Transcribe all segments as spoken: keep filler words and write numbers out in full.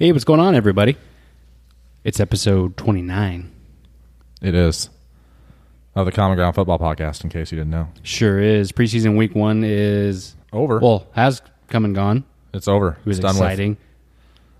Hey, what's going on, everybody? It's episode twenty-nine. It is. Of the Common Ground Football Podcast, in case you didn't know. Sure is. Preseason week one is... over. Well, has come and gone. It's over. It was it's exciting. Done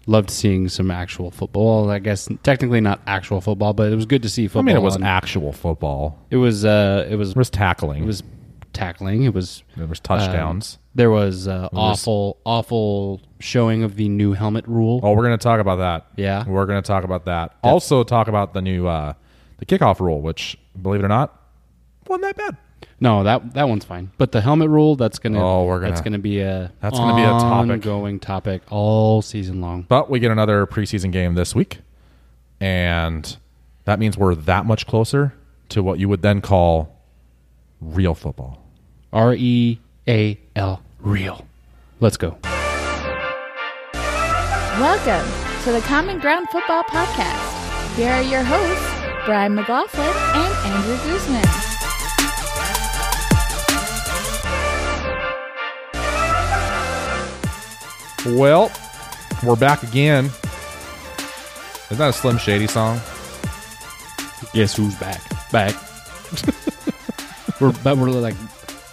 with. Loved seeing some actual football. I guess technically not actual football, but it was good to see football. I mean, it was on. actual football. It was... Uh, it was... It was tackling. It was tackling. It was... There was touchdowns. Um, There was uh, awful, awful showing of the new helmet rule. Oh, we're going to talk about that. Yeah. We're going to talk about that. That's also talk about the new uh, the kickoff rule, which, believe it or not, wasn't that bad. No, that that one's fine. But the helmet rule, that's going to oh, we're gonna, that's gonna be a that's gonna be a topic. ongoing topic all season long. But we get another preseason game this week, and that means we're that much closer to what you would then call real football. R E A L Real. Let's go. Welcome to the Common Ground Football Podcast. Here are your hosts, Brian McLaughlin and Andrew Guzman. Well, we're back again. Isn't that a Slim Shady song? Guess who's back? Back. we're, but we're like...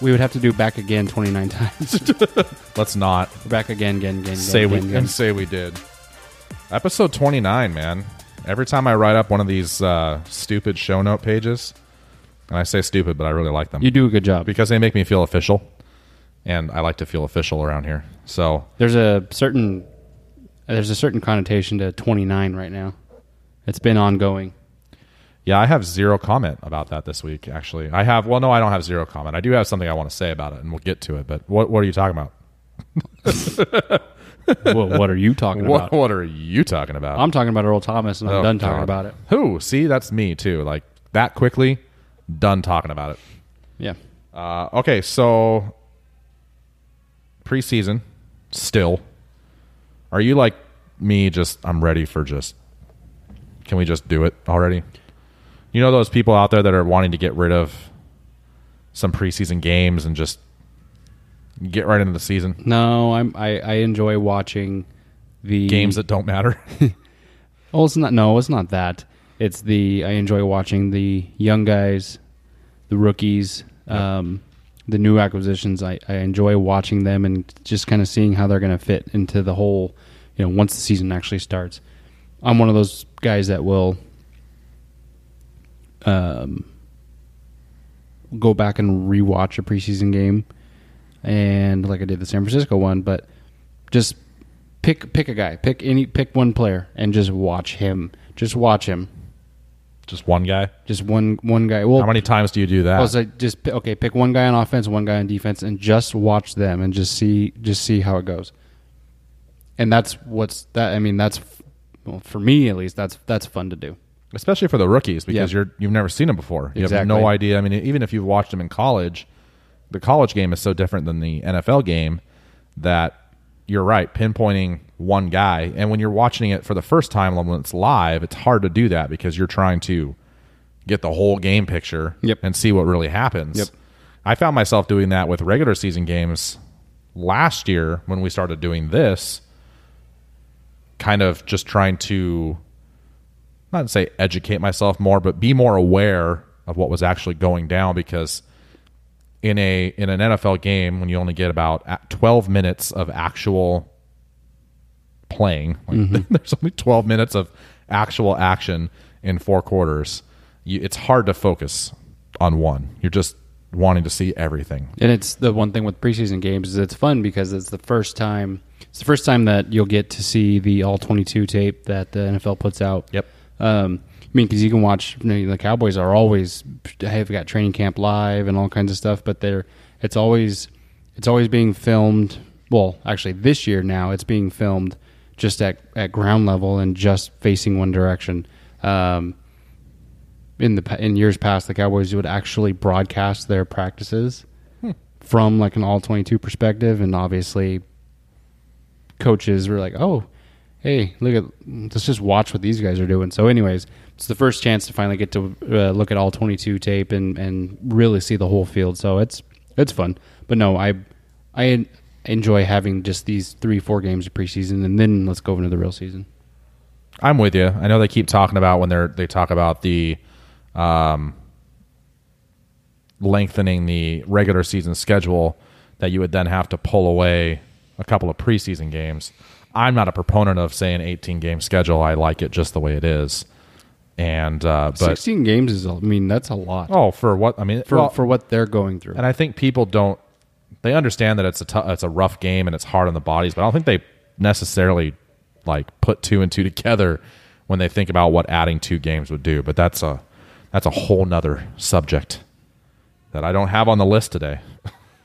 We would have to do back again twenty-nine times. Let's not. We're back again, again, again, say again, we, again. And say we did. Episode twenty-nine, man. Every time I write up one of these uh, stupid show note pages, and I say stupid, but I really like them. You do a good job. Because they make me feel official, and I like to feel official around here. So There's a certain, there's a certain connotation to twenty-nine right now. It's been ongoing. Yeah, I have zero comment about that this week, actually. I have, well, no, I don't have zero comment. I do have something I want to say about it, and we'll get to it, but what, what are you talking about? well, what are you talking what, about? What are you talking about? I'm talking about Earl Thomas, and I'm oh, done talking God. about it. Who? See, that's me, too. Like, that quickly, done talking about it. Yeah. Uh, okay, so, preseason, still. Are you like me, just, I'm ready for just, can we just do it already? You know those people out there that are wanting to get rid of some preseason games and just get right into the season? No, I'm, I I enjoy watching the... Games that don't matter? Oh, it's not. No, it's not that. It's the... I enjoy watching the young guys, the rookies, yep. um, the new acquisitions. I, I enjoy watching them and just kind of seeing how they're going to fit into the whole, you know, once the season actually starts. I'm one of those guys that will... Um, go back and rewatch a preseason game, and like I did the San Francisco one, but just pick pick a guy, pick any pick one player, and just watch him. Just watch him. Just one guy. Just one one guy. Well, how many times do you do that? I was like, just okay, pick one guy on offense, one guy on defense, and just watch them and just see just see how it goes. And that's what's that. I mean, that's well, for me at least. That's that's fun to do. Especially for the rookies, because yeah. you're, you've never seen them before. You exactly. have no idea. I mean, even if you've watched them in college, the college game is so different than the N F L game that you're right, pinpointing one guy. And when you're watching it for the first time when it's live, it's hard to do that because you're trying to get the whole game picture yep. and see what really happens. Yep. I found myself doing that with regular season games last year when we started doing this, kind of just trying to... not to say educate myself more, but be more aware of what was actually going down, because in a in an N F L game, when you only get about twelve minutes of actual playing, like mm-hmm. there's only twelve minutes of actual action in four quarters, you, it's hard to focus on one. You're just wanting to see everything. And it's the one thing with preseason games is it's fun because it's the first time it's the first time that you'll get to see the all twenty-two tape that the N F L puts out. Yep. Um, I mean, because you can watch, you know, the Cowboys are always have got training camp live and all kinds of stuff, but they're it's always it's always being filmed. Well, actually, this year now it's being filmed just at, at ground level and just facing one direction. Um, in the in years past, the Cowboys would actually broadcast their practices hmm. from like an all twenty-two perspective, and obviously, coaches were like, "Oh, hey, look at let's just watch what these guys are doing." So anyways, it's the first chance to finally get to uh, look at all twenty-two tape and, and really see the whole field. So it's it's fun. But no, I I enjoy having just these three, four games of preseason, and then let's go into the real season. I'm with you. I know they keep talking about when they're they talk about the um, lengthening the regular season schedule that you would then have to pull away a couple of preseason games. I'm not a proponent of saying eighteen game schedule. I like it just the way it is. And uh, but sixteen games is, I mean, that's a lot. Oh, for what? I mean, for well, for what they're going through. And I think people don't. They understand that it's a t- it's a rough game and it's hard on the bodies, but I don't think they necessarily like put two and two together when they think about what adding two games would do. But that's a that's a whole nother subject that I don't have on the list today.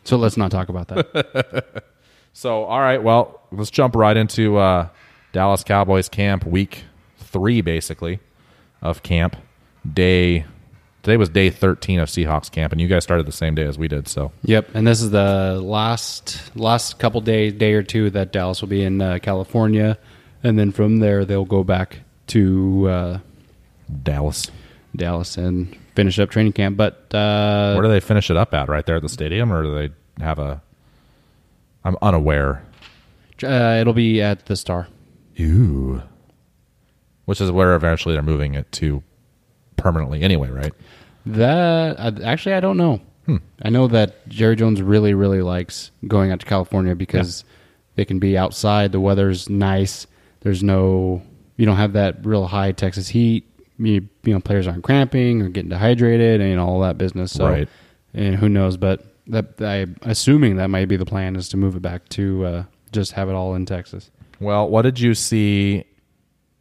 So let's not talk about that. So all right, well, let's jump right into uh, Dallas Cowboys camp week three, basically. Of camp day, today was day thirteen of Seahawks camp, and you guys started the same day as we did. So yep, and this is the last last couple days, day or two that Dallas will be in uh, California, and then from there they'll go back to uh, Dallas, Dallas, and finish up training camp. But uh, where do they finish it up at? Right there at the stadium, or do they have a? I'm unaware. Uh, it'll be at the Star. Ooh. Which is where eventually they're moving it to permanently anyway, right? That actually, I don't know. Hmm. I know that Jerry Jones really, really likes going out to California because yeah. they can be outside. The weather's nice. There's no, you don't have that real high Texas heat. You, you know, players aren't cramping or getting dehydrated and all that business. So, right. And who knows? But that I'm assuming that might be the plan is to move it back to uh, just have it all in Texas. Well, what did you see?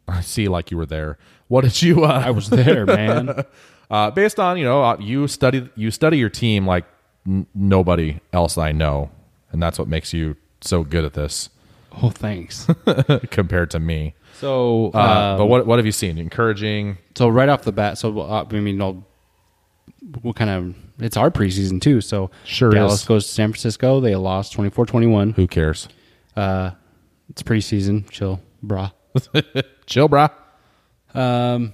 I see like you were there. What did you... Uh, I was there, man. uh, based on, you know, uh, you study you study your team like n- nobody else I know, and that's what makes you so good at this. Oh, thanks. Compared to me. So... Um, uh, but what what have you seen? Encouraging? So right off the bat, so, uh, I mean, I'll, we'll kind of... It's our preseason, too, so... Sure Dallas is. Goes to San Francisco. They lost twenty-four twenty-one. Who cares? Uh, it's preseason. Chill, brah. Chill, brah. Um,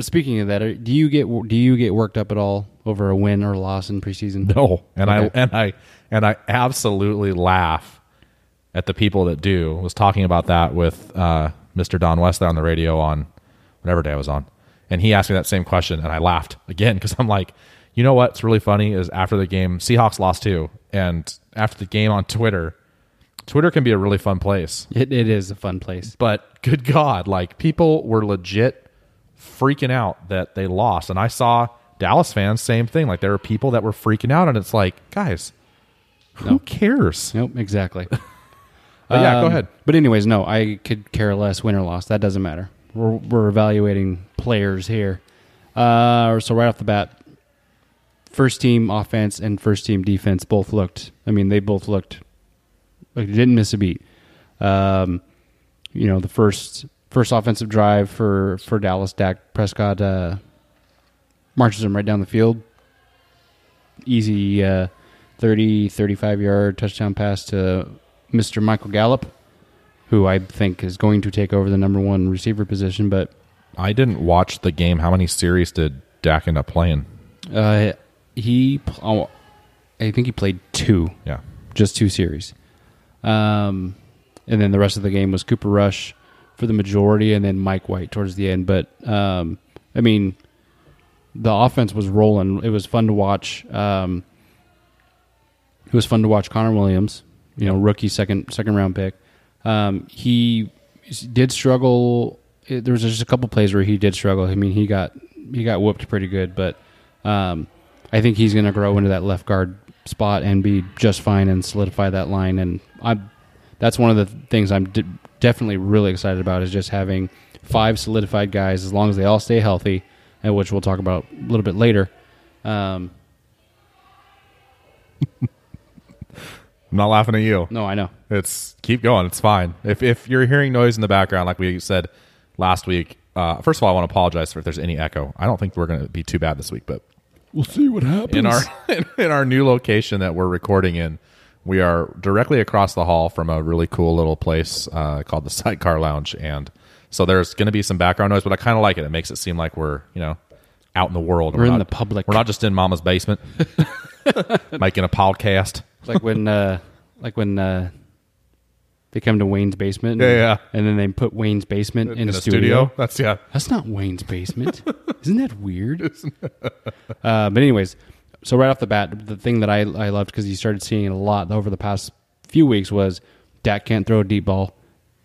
speaking of that, do you get do you get worked up at all over a win or loss in preseason? No, and okay. I and I and I absolutely laugh at the people that do. I was talking about that with uh, Mister Don West on the radio on whatever day I was on, and he asked me that same question, and I laughed again because I'm like, you know what's really funny is after the game, Seahawks lost too, and after the game on Twitter. Twitter can be a really fun place. It, it is a fun place. But good God, like people were legit freaking out that they lost. And I saw Dallas fans, same thing. Like there were people that were freaking out. And it's like, guys, who nope. cares? Nope, exactly. But yeah, um, go ahead. But anyways, no, I could care less win or loss. That doesn't matter. We're, we're evaluating players here. Uh, so right off the bat, first team offense and first team defense both looked, I mean, they both looked Like they didn't miss a beat. Um, you know, the first first offensive drive for, for Dallas, Dak Prescott uh, marches him right down the field. Easy uh, thirty, thirty-five-yard touchdown pass to Mister Michael Gallup, who I think is going to take over the number one receiver position. But I didn't watch the game. How many series did Dak end up playing? Uh, he, oh, I think he played two. Yeah. Just two series. Um, and then the rest of the game was Cooper Rush for the majority and then Mike White towards the end. But, um, I mean, the offense was rolling. It was fun to watch. Um, it was fun to watch Connor Williams, you know, rookie second, second round pick. Um, he did struggle. It, there was just a couple plays where he did struggle. I mean, he got, he got whooped pretty good, but, um, I think he's going to grow into that left guard spot and be just fine and solidify that line. And I, that's one of the things I'm de- definitely really excited about is just having five solidified guys as long as they all stay healthy, and which we'll talk about a little bit later. Um, I'm not laughing at you. No, I know. It's keep going. It's fine. If if you're hearing noise in the background, like we said last week, uh, first of all, I want to apologize for if there's any echo. I don't think we're going to be too bad this week, but we'll see what happens. In our in, in our new location that we're recording in, we are directly across the hall from a really cool little place uh, called the Sidecar Lounge, and so there's going to be some background noise, but I kind of like it. It makes it seem like we're you know out in the world. We're, we're in not, the public. We're not just in Mama's basement making a podcast. Like when, uh, like when uh, They come to Wayne's basement. And, yeah, yeah. And then they put Wayne's basement in, in a, a studio. studio. That's yeah. That's not Wayne's basement. Isn't that weird? uh, but anyways, so right off the bat, the thing that I I loved because you started seeing it a lot over the past few weeks was Dak can't throw a deep ball.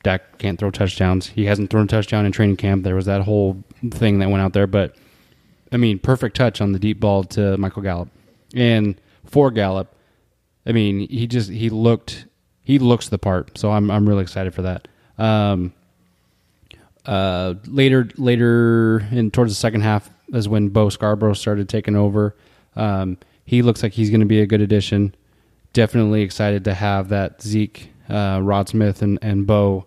Dak can't throw touchdowns. He hasn't thrown a touchdown in training camp. There was that whole thing that went out there, but I mean, perfect touch on the deep ball to Michael Gallup. And for Gallup, I mean, he just he looked. He looks the part, so I'm I'm really excited for that. Um, uh, later, later, and towards the second half is when Bo Scarborough started taking over. Um, he looks like he's going to be a good addition. Definitely excited to have that Zeke, uh, Rod Smith, and and Bo,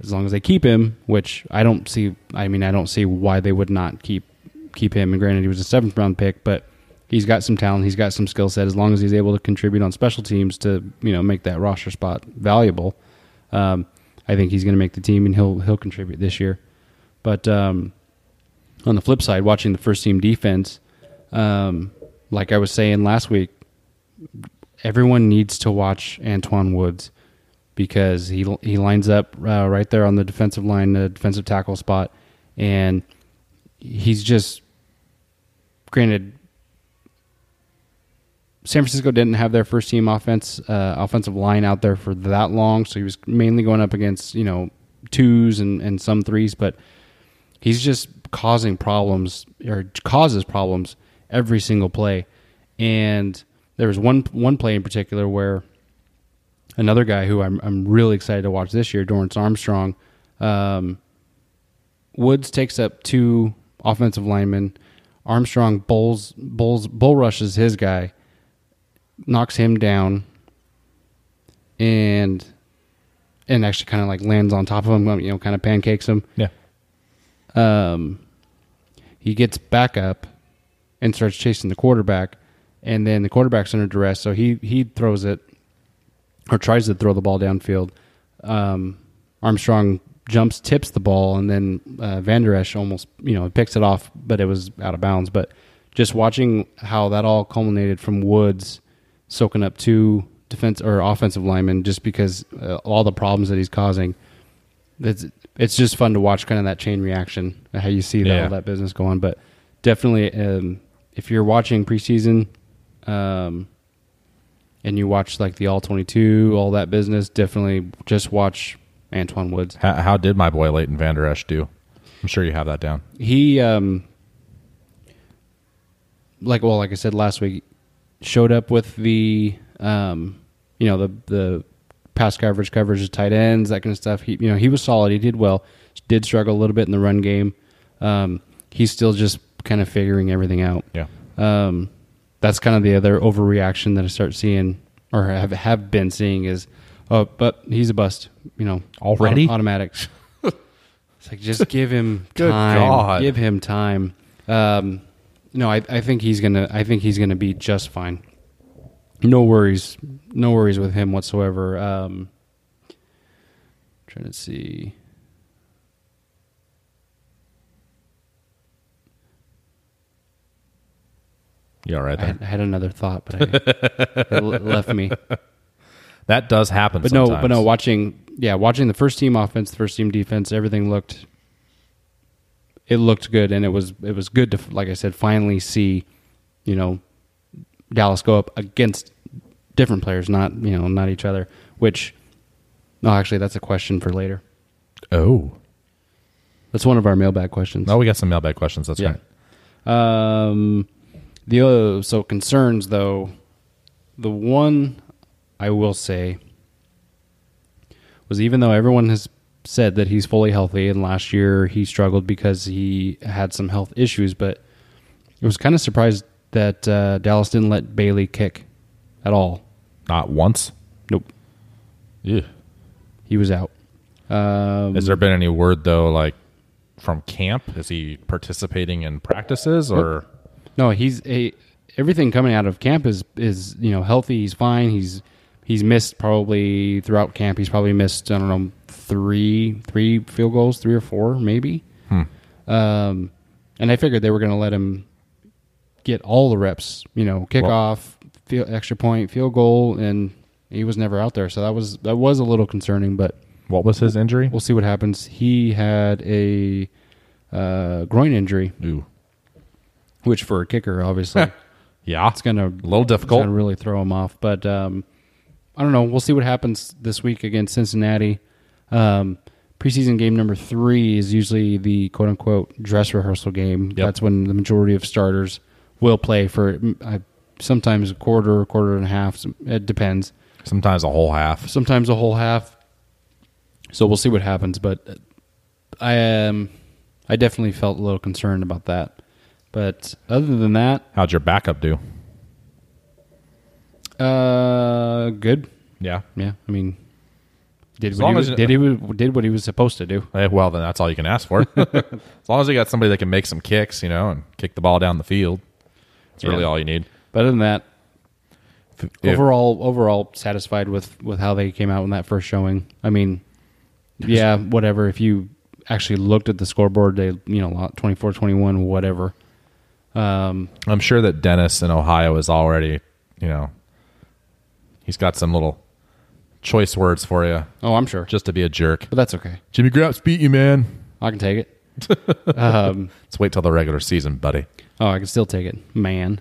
as long as they keep him, which I don't see. I mean, I don't see why they would not keep keep him. And granted, he was a seventh round pick, but he's got some talent. He's got some skill set. As long as he's able to contribute on special teams to, you know, make that roster spot valuable, um, I think he's going to make the team and he'll he'll contribute this year. But um, on the flip side, watching the first team defense, um, like I was saying last week, everyone needs to watch Antwaun Woods because he he lines up uh, right there on the defensive line, the defensive tackle spot, and he's just granted. San Francisco didn't have their first team offense uh, offensive line out there for that long, so he was mainly going up against, you know, twos and, and some threes, but he's just causing problems or causes problems every single play. And there was one one play in particular where another guy who I'm I'm really excited to watch this year, Dorrance Armstrong, um, Woods takes up two offensive linemen. Armstrong bulls bulls bull rushes his guy, knocks him down, and and actually kind of like lands on top of him, you know, kind of pancakes him. Yeah. Um, he gets back up and starts chasing the quarterback, and then the quarterback's under duress, so he he throws it or tries to throw the ball downfield. Um, Armstrong jumps, tips the ball, and then uh, Vander Esch almost, you know, picks it off, but it was out of bounds. But just watching how that all culminated from Woods soaking up two defense or offensive linemen just because uh, all the problems that he's causing. It's it's just fun to watch kind of that chain reaction, how you see that, yeah. all that business going. But definitely, um, if you're watching preseason um, and you watch like the all twenty-two, all that business, definitely just watch Antwaun Woods. How, how did my boy Leighton Vander Esch do? I'm sure you have that down. He, um, like well, like I said last week, showed up with the, um, you know, the the pass coverage, coverage of tight ends, that kind of stuff. He, you know, he was solid. He did well. Did struggle a little bit in the run game. Um, he's still just kind of figuring everything out. Yeah. Um, that's kind of the other overreaction that I start seeing or have have been seeing is, oh, but he's a bust. You know, already auto- automatic. It's like just give him time. Good God. Give him time. Um, No, I, I think he's gonna. I think he's gonna be just fine. No worries, no worries with him whatsoever. Um, trying to see. You all right there? I, I had another thought, but I, it left me. That does happen. But sometimes. no, but no. Watching, yeah, watching the first team offense, the first team defense, everything looked. It looked good, and it was it was good to, like I said, finally see, you know, Dallas go up against different players, not, you know, not each other. Which, no, actually, that's a question for later. Oh, that's one of our mailbag questions. Oh, we got some mailbag questions. That's yeah. right. Um, the other, so concerns though, the one I will say was even though everyone has said that he's fully healthy, and last year he struggled because he had some health issues, but it was kind of surprised that uh, Dallas didn't let Bailey kick at all. Not once? Nope. Yeah. He was out. Um, Has there been any word, though, like from camp? Is he participating in practices? or No, he's a, everything coming out of camp is, is, you know, healthy. He's fine. He's He's missed probably throughout camp. He's probably missed, I don't know, three three field goals, three or four maybe. Hmm. Um, and I figured they were going to let him get all the reps, you know, kickoff, well, field, extra point, field goal, and He was never out there, so that was that was a little concerning. But what was his injury? We'll see what happens. He had a uh, groin injury, Ooh. which for a kicker, obviously, yeah, it's gonna a little difficult. It's gonna really throw him off. But um, I don't know. We'll see what happens this week against Cincinnati. Um, preseason game number three is usually the quote unquote dress rehearsal game. Yep. That's when the majority of starters will play for uh, sometimes a quarter, quarter and a half. It depends. Sometimes a whole half. Sometimes a whole half. So we'll see what happens, but I um, I definitely felt a little concerned about that. But other than that, how'd your backup do? Uh, good. Yeah, yeah. I mean, did what he was, did he did what he was supposed to do. Eh, well, then that's all you can ask for. As long as you got somebody that can make some kicks, you know, and kick the ball down the field, that's yeah. really all you need. But other than that. Overall, overall satisfied with, with how they came out in that first showing. I mean, yeah, whatever. If you actually looked at the scoreboard, they, you know, twenty-four twenty-one, whatever. Um, I'm sure that Dennis in Ohio is already, you know, he's got some little choice words for you. Oh, I'm sure. Just to be a jerk. But that's okay. Jimmy Graham beat you, man. I can take it. um, Let's wait till the regular season, buddy. Oh, I can still take it, man.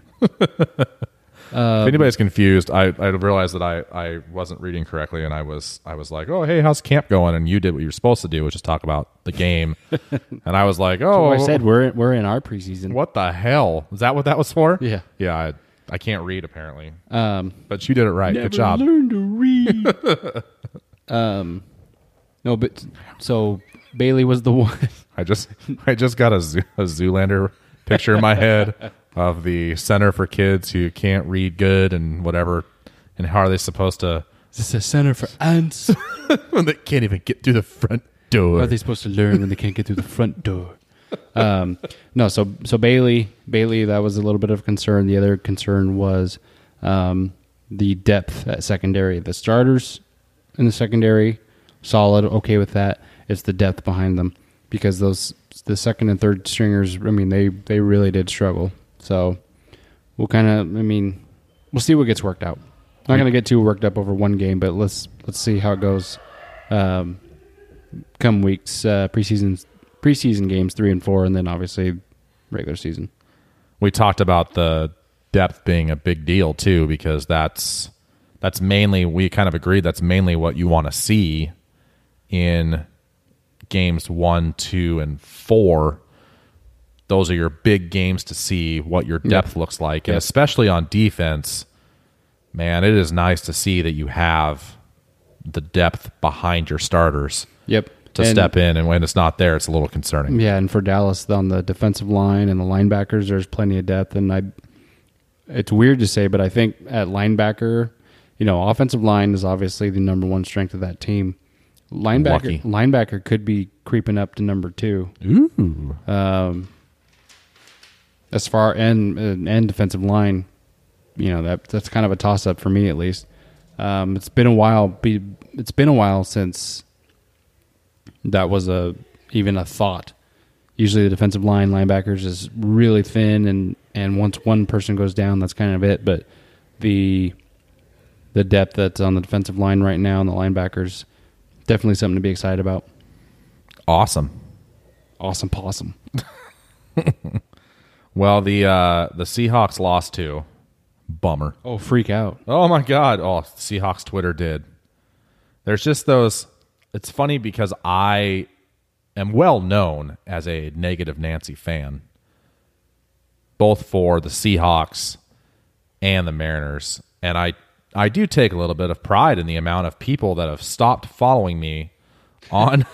Um, if anybody's confused, I, I realized that I, I wasn't reading correctly, and I was I was like, oh, hey, how's camp going? And you did what you were supposed to do, which is talk about the game. And I was like, oh. I said we're in, we're in our preseason. What the hell? Is that what that was for? Yeah. Yeah, I, I can't read, apparently. Um, but you did it right. Good job. Never learned to read. um, no, but so Bailey was the one. I just I just got a, Zoo, a Zoolander picture in my head. Of the Center for Kids Who Can't Read Good and whatever, and how are they supposed to? Is this a center for ants? When they can't even get through the front door. How are they supposed to learn when they can't get through the front door? Um, no, so so Bailey, Bailey, that was a little bit of concern. The other concern was um, the depth at secondary. The starters in the secondary, solid, okay with that. It's the depth behind them because those the second and third stringers. I mean, they they really did struggle. So we'll kind of, I mean, we'll see what gets worked out. Not going to get too worked up over one game, but let's let's see how it goes. Um, come weeks, uh, preseason preseason games three and four, and then obviously regular season. We talked about the depth being a big deal too, because that's that's mainly we kind of agreed that's mainly what you want to see in games one, two, and four. Those are your big games to see what your depth yeah. looks like. And yeah. especially on defense, man, it is nice to see that you have the depth behind your starters yep. to and step in. And when it's not there, it's a little concerning. Yeah, and for Dallas, on the defensive line and the linebackers, there's plenty of depth. And I, it's weird to say, but I think at linebacker, you know, offensive line is obviously the number one strength of that team. Linebacker, Lucky. linebacker could be creeping up to number two. Ooh. Um, As far and and defensive line, you know that that's kind of a toss up for me at least. Um, it's been a while. Be, it's been a while since that was a even a thought. Usually the defensive line, linebackers is really thin, and, and once one person goes down, that's kind of it. But the the depth that's on the defensive line right now and the linebackers, definitely something to be excited about. Awesome, awesome possum. Well, the uh, the Seahawks lost too. Bummer. Oh, freak out. Oh, my God. Oh, Seahawks Twitter did. There's just those. It's funny because I am well known as a negative Nancy fan, both for the Seahawks and the Mariners. And I, I do take a little bit of pride in the amount of people that have stopped following me on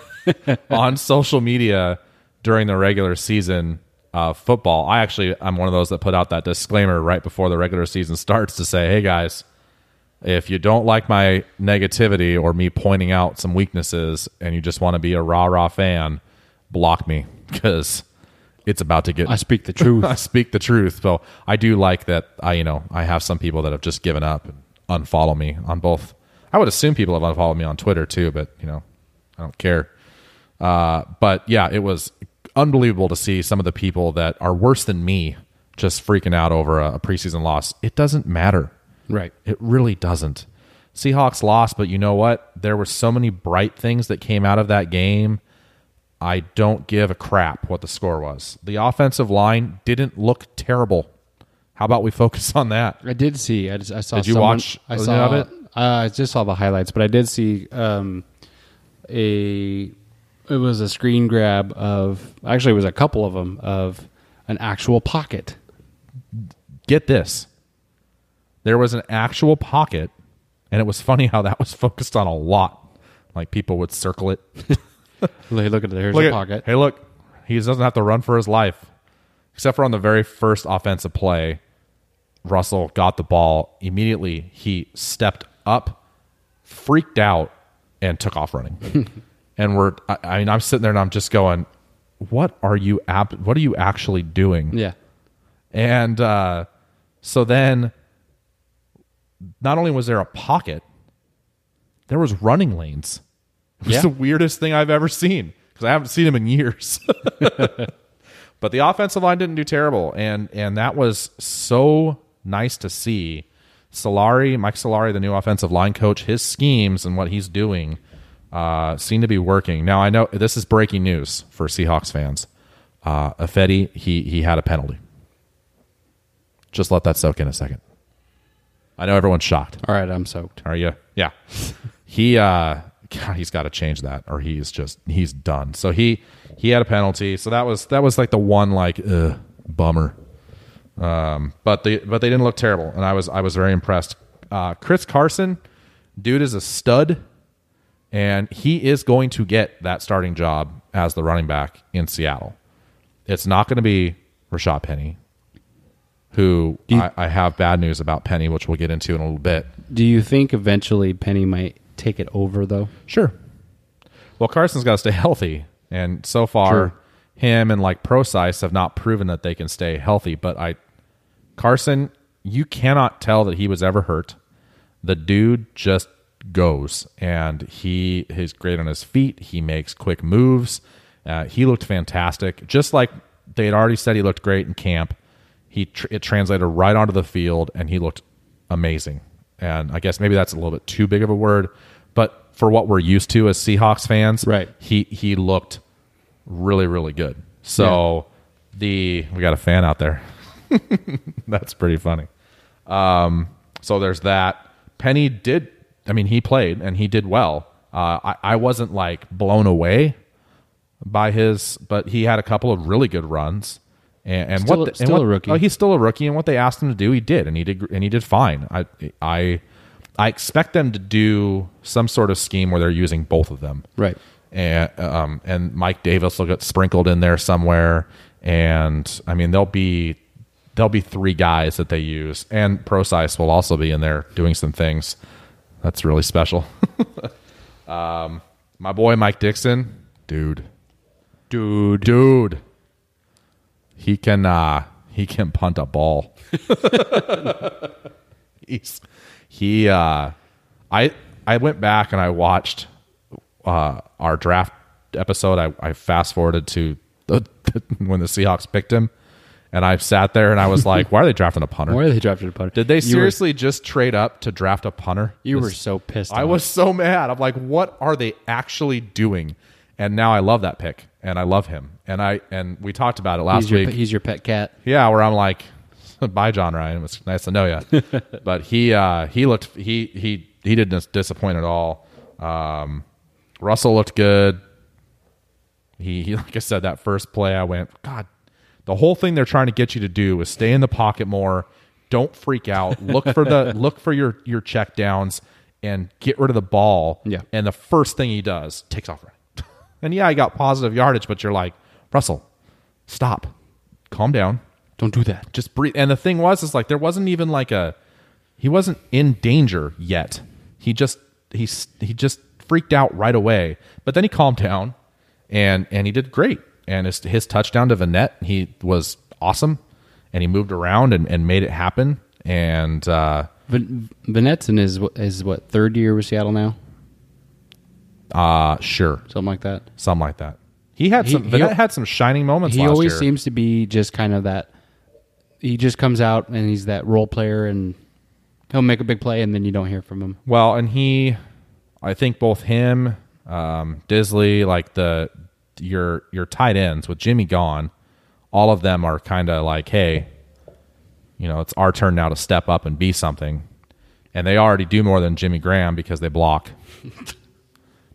on social media during the regular season. Uh, football. I actually, I'm one of those that put out that disclaimer right before the regular season starts to say, hey guys, if you don't like my negativity or me pointing out some weaknesses and you just want to be a rah-rah fan, block me because it's about to get... I speak the truth. I speak the truth. So I do like that I, you know, I have some people that have just given up and unfollow me on both. I would assume people have unfollowed me on Twitter too, but you know, I don't care. Uh, but yeah, it was unbelievable to see some of the people that are worse than me just freaking out over a, a preseason loss. It doesn't matter. Right. It really doesn't. Seahawks lost, but you know what? There were so many bright things that came out of that game. I don't give a crap what the score was. The offensive line didn't look terrible. How about we focus on that? I did see. I, just, I saw. Did you someone, watch? I saw of it. Uh, I just saw the highlights, but I did see um, a. It was a screen grab of. Actually, it was a couple of them of an actual pocket. Get this. There was an actual pocket, and it was funny how that was focused on a lot. Like people would circle it. Hey, look at it. Here's your pocket. Hey, look. He doesn't have to run for his life. Except for on the very first offensive play, Russell got the ball. Immediately, he stepped up, freaked out, and took off running. And we're, I, I mean, I'm sitting there and I'm just going, what are you, ab- what are you actually doing? Yeah. And uh, so then, not only was there a pocket, there was running lanes. It was yeah. the weirdest thing I've ever seen because I haven't seen him in years. But the offensive line didn't do terrible, and and that was so nice to see. Solari, Mike Solari, the new offensive line coach, his schemes and what he's doing uh, seem to be working. Now, I know this is breaking news for Seahawks fans. Uh, Effetti, he he had a penalty. Just let that soak in a second. I know everyone's shocked. All right, I'm soaked. Are you? Yeah. He... Uh, God, he's got to change that, or he's just he's done. So he he had a penalty. So that was that was like the one like ugh, bummer. Um, but they but they didn't look terrible, and I was I was very impressed. Uh, Chris Carson, dude is a stud, and he is going to get that starting job as the running back in Seattle. It's not going to be Rashad Penny, who you, I, I have bad news about Penny, which we'll get into in a little bit. Do you think eventually Penny might take it over though? Sure. Well, Carson's got to stay healthy, and so far, sure, him and like ProSize have not proven that they can stay healthy. But I, Carson, you cannot tell that he was ever hurt. The dude just goes, and he is great on his feet. He makes quick moves. Uh, he looked fantastic. Just like they had already said, he looked great in camp. He tr- it translated right onto the field, and he looked amazing. And I guess maybe that's a little bit too big of a word, but for what we're used to as Seahawks fans, right, he he looked really, really good. So yeah. the we got a fan out there. That's pretty funny. Um, so there's that. Penny did, I mean, he played and he did well. Uh, I, I wasn't like blown away by his, but he had a couple of really good runs. And, and still, what? The, still and what, a rookie. Oh, he's still a rookie, and what they asked him to do, he did, and he did, and he did fine. I, I, I expect them to do some sort of scheme where they're using both of them, right? And um, and Mike Davis will get sprinkled in there somewhere, and I mean, there'll be there'll be three guys that they use, and ProSize will also be in there doing some things. That's really special. um, my boy Mike Dixon, dude, dude, dude. He can uh, he can punt a ball. He's, he uh, I I went back and I watched uh, our draft episode. I, I fast forwarded to the, the, when the Seahawks picked him, and I sat there and I was like, "Why are they drafting a punter? Why are they drafting a punter? Did they seriously were, just trade up to draft a punter?" You this, were so pissed. I off. was so mad. I'm like, "What are they actually doing?" And now I love that pick, and I love him. And I and we talked about it last he's your, week. He's your pet cat. Yeah, where I'm like, bye, John Ryan. It was nice to know you. But he uh, he looked he he he didn't disappoint at all. Um, Russell looked good. He, he like I said, that first play, I went, God, the whole thing they're trying to get you to do is stay in the pocket more. Don't freak out. Look for the look for your your check downs and get rid of the ball. Yeah. And the first thing he does, takes off running. And yeah, I got positive yardage, but you're like, Russell, stop. Calm down. Don't do that. Just breathe. And the thing was, is like there wasn't even like a he wasn't in danger yet. He just he he just freaked out right away. But then he calmed down and and he did great. And his his touchdown to Vannett, he was awesome. And he moved around and, and made it happen. And uh Vannett's in his is what, third year with Seattle now? Uh, sure. Something like that. Something like that. He had some he, he, had some shining moments last year. He always seems to be just kind of that, he just comes out and he's that role player and He'll make a big play, and then you don't hear from him. Well, and he, I think both him, um, Disley, like the your your tight ends with Jimmy gone, all of them are kind of like, hey, you know, it's our turn now to step up and be something. And they already do more than Jimmy Graham because they block.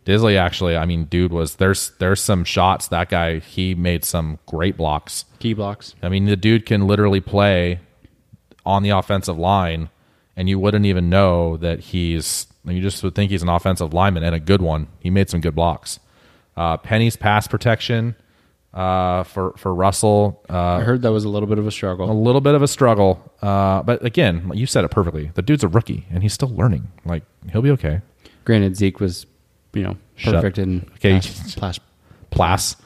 Disley actually, I mean, dude was, there's there's some shots. That guy, he made some great blocks. Key blocks. I mean, the dude can literally play on the offensive line, and you wouldn't even know that he's, you just would think he's an offensive lineman and a good one. He made some good blocks. Uh, Penny's pass protection uh, for, for Russell. Uh, I heard that was a little bit of a struggle. A little bit of a struggle. Uh, but again, you said it perfectly. The dude's a rookie, and he's still learning. Like, he'll be okay. Granted, Zeke was... You know, perfect in okay. pass, pass,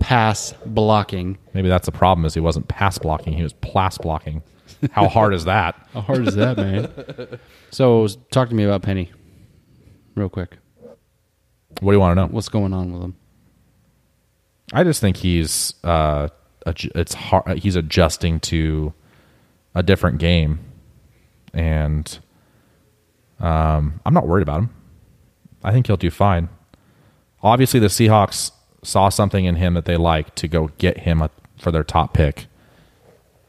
pass blocking. Maybe that's the problem is he wasn't pass blocking. He was pass blocking. How hard is that? How hard is that, man? So talk to me about Penny real quick. What do you want to know? What's going on with him? I just think he's uh, it's hard. He's adjusting to a different game. And um, I'm not worried about him. I think he'll do fine. Obviously, the Seahawks saw something in him that they like to go get him for their top pick.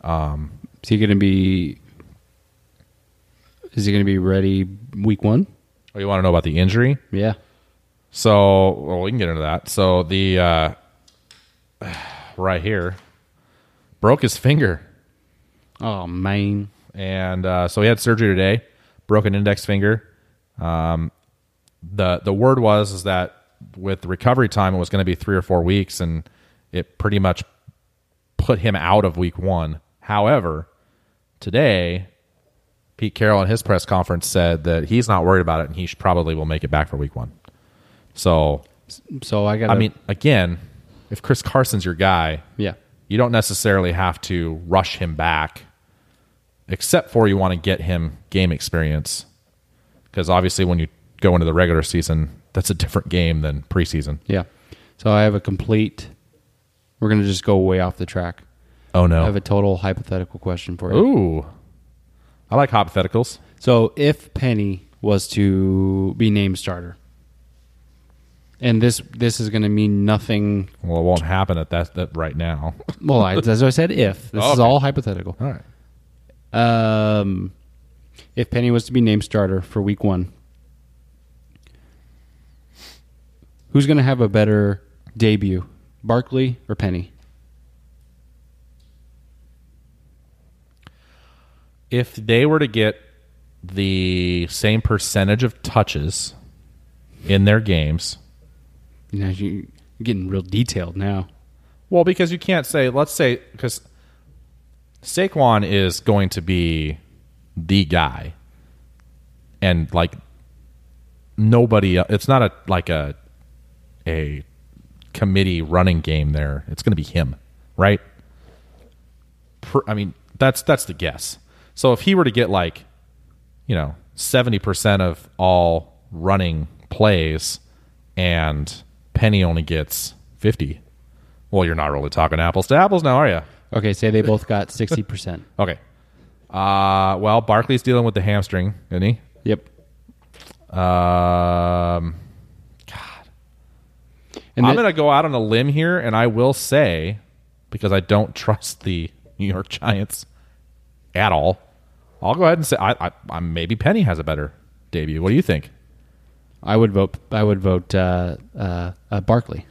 Um, is he going to be? Is he going to be ready week one? Oh, you want to know about the injury? Yeah. So, well, we can get into that. So the uh, right here broke his finger. Oh man! And uh, so he had surgery today. Broken index finger. Um. The the word was is that with recovery time, it was going to be three or four weeks, and it pretty much put him out of week one. However, today, Pete Carroll in his press conference said that he's not worried about it, and he probably will make it back for week one. So, so I got. I mean, again, if Chris Carson's your guy, yeah, you don't necessarily have to rush him back, except for you want to get him game experience, because obviously when you go into the regular season, that's a different game than preseason. Yeah. So I have a complete... We're going to just go way off the track. Oh, no. I have a total hypothetical question for you. Ooh. I like hypotheticals. So if Penny was to be named starter, and this this is going to mean nothing... Well, it won't happen at that, that right now. Well, I, as I said, if. This oh, okay. is all hypothetical. All right. Um, if Penny was to be named starter for week one, who's going to have a better debut, Barkley or Penny? If they were to get the same percentage of touches in their games. You know, you're getting real detailed now. Well, because you can't say, let's say, because Saquon is going to be the guy. And, like, nobody, it's not a like a, a committee running game there. It's going to be him, right? Per, I mean, that's that's the guess. So if he were to get like, you know, seventy percent of all running plays and Penny only gets fifty, well, you're not really talking apples to apples now, are you? Okay, say they both got sixty percent. Okay. Uh, well, Barkley's dealing with the hamstring, isn't he? Yep. Um... And I'm going to go out on a limb here, and I will say, because I don't trust the New York Giants at all, I'll go ahead and say I, I, I maybe Penny has a better debut. What do you think? I would vote. I would vote uh, uh, uh, Barkley.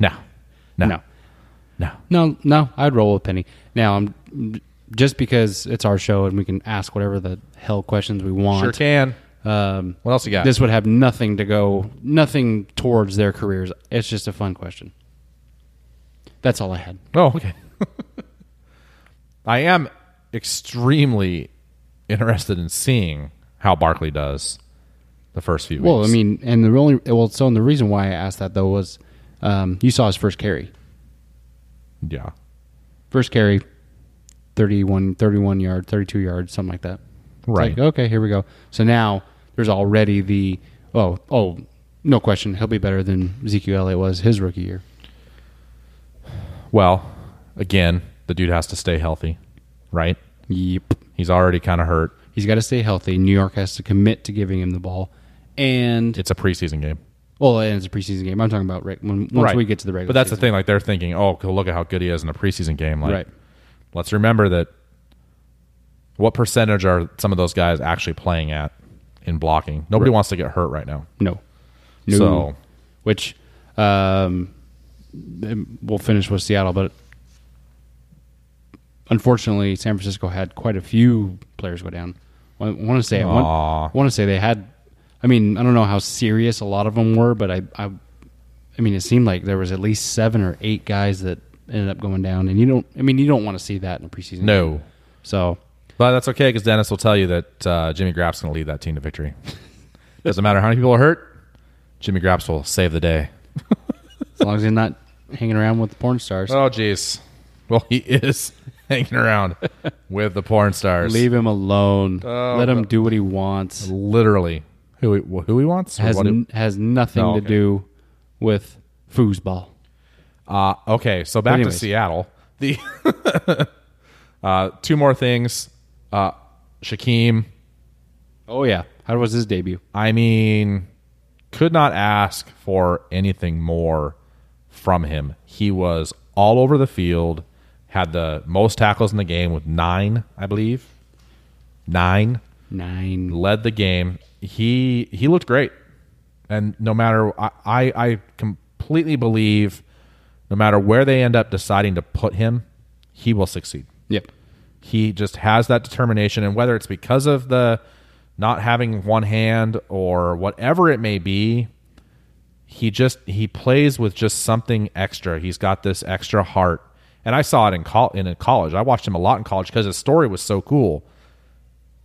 No, no, no, no, no, no. I'd roll with Penny. Now, I'm, just because it's our show and we can ask whatever the hell questions we want. Sure can. Um, what else you got? This would have nothing to go, nothing towards their careers. It's just a fun question. That's all I had. Oh, okay. I am extremely interested in seeing how Barkley does the first few weeks. Well, I mean, and the only well, so and the reason why I asked that though was um, you saw his first carry. Yeah, first carry, thirty-one, thirty-one yard, thirty-two yards, something like that. Right. It's like, okay, here we go. So now. There's already the, oh, oh, no question, he'll be better than Ezekiel Elliott was his rookie year. Well, again, the dude has to stay healthy, right? Yep. He's already kind of hurt. He's got to stay healthy. New York has to commit to giving him the ball. And it's a preseason game. Well, and it's a preseason game. I'm talking about right, when, once right. we get to the regular. But that's season. The thing. Like they're thinking, oh, look at how good he is in a preseason game. Like, right. Let's remember that. What percentage are some of those guys actually playing at in blocking? Nobody right. wants to get hurt right now. No. no. So, which um, we'll finish with Seattle, but unfortunately, San Francisco had quite a few players go down. I want to say I want, want to say they had. I mean, I don't know how serious a lot of them were, but I, I, I mean, it seemed like there was at least seven or eight guys that ended up going down, and you don't. I mean, you don't want to see that in a preseason. No. Game. So, but that's okay because Dennis will tell you that uh, Jimmy Grapp's going to lead that team to victory. Doesn't matter how many people are hurt. Jimmy Grapp's will save the day, as long as he's not hanging around with the porn stars. Oh, jeez. Well, he is hanging around with the porn stars. Leave him alone. Oh, Let him do what he wants. Literally. Who he, who he wants? Has, what he, has nothing no, okay. to do with foosball. Uh, okay, so back to Seattle. The uh, two more things. Uh, Shaquem. Oh, yeah. How was his debut? I mean, could not ask for anything more from him. He was all over the field, had the most tackles in the game with nine, I believe. Nine. Nine. Led the game. He he looked great, and no matter I, I I completely believe, no matter where they end up deciding to put him, he will succeed. Yep, he just has that determination, and whether it's because of the not having one hand or whatever it may be, he just he plays with just something extra. He's got this extra heart, and I saw it in col- in college. I watched him a lot in college because his story was so cool,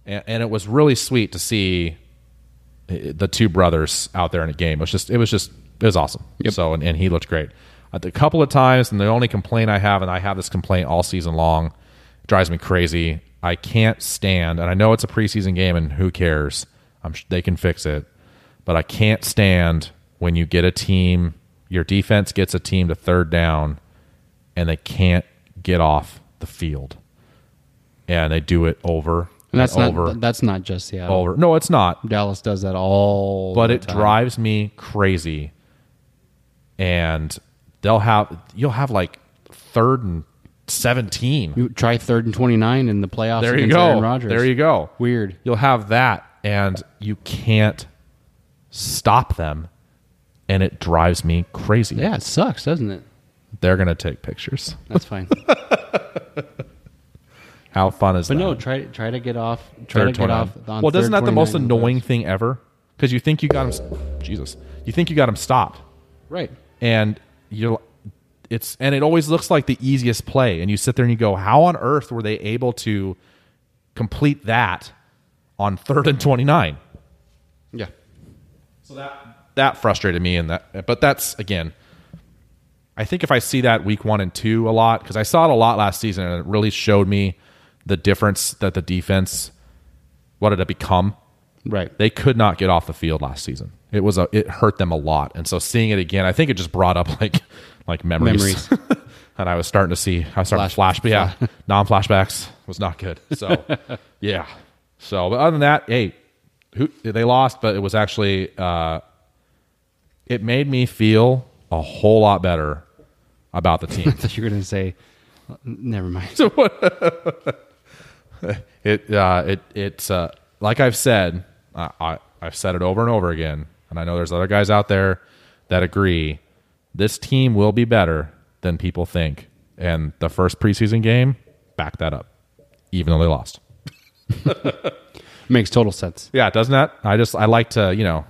and, and it was really sweet to see the two brothers out there in a game. It was just, it was just, it was awesome. Yep. So, and, and he looked great a couple of times. And the only complaint I have, and I have this complaint all season long, it drives me crazy. I can't stand, and I know it's a preseason game and who cares? I'm they can fix it, but I can't stand when you get a team, your defense gets a team to third down and they can't get off the field. And they do it over And that's and over, not that's not just Seattle. Over. No, it's not. Dallas does that all But the it time. drives me crazy. And they'll have you'll have like third and seventeen. You try third and twenty-nine in the playoffs there you against go. Aaron Rodgers. There you go. Weird. You'll have that and you can't stop them, and it drives me crazy. Yeah, it sucks, doesn't it? They're going to take pictures. That's fine. How fun is but that? But no, try try to get off. Try to get off. On well, doesn't that the most annoying the thing ever? Because you think you got him. Jesus, you think you got him stopped, right? And you, it's and it always looks like the easiest play, and you sit there and you go, "How on earth were they able to complete that on third and twenty-nine?" Yeah. So that that frustrated me, and that. But that's again. I think if I see that week one and two a lot, because I saw it a lot last season, and it really showed me the difference that the defense, what did it become? Right. They could not get off the field last season. It was a, it hurt them a lot. And so seeing it again, I think it just brought up like, like memories. memories. And I was starting to see, I was starting to flash, but yeah, non-flashbacks was not good. So yeah. So, but other than that, hey, who they lost, but it was actually, uh, it made me feel a whole lot better about the team. I thought you were going to say, never mind. So what? it uh, it it's uh, like I've said, uh, I I've said it over and over again, and I know there's other guys out there that agree. This team will be better than people think, and the first preseason game backed that up, even though they lost. Makes total sense. Yeah, doesn't that? I just I like to you know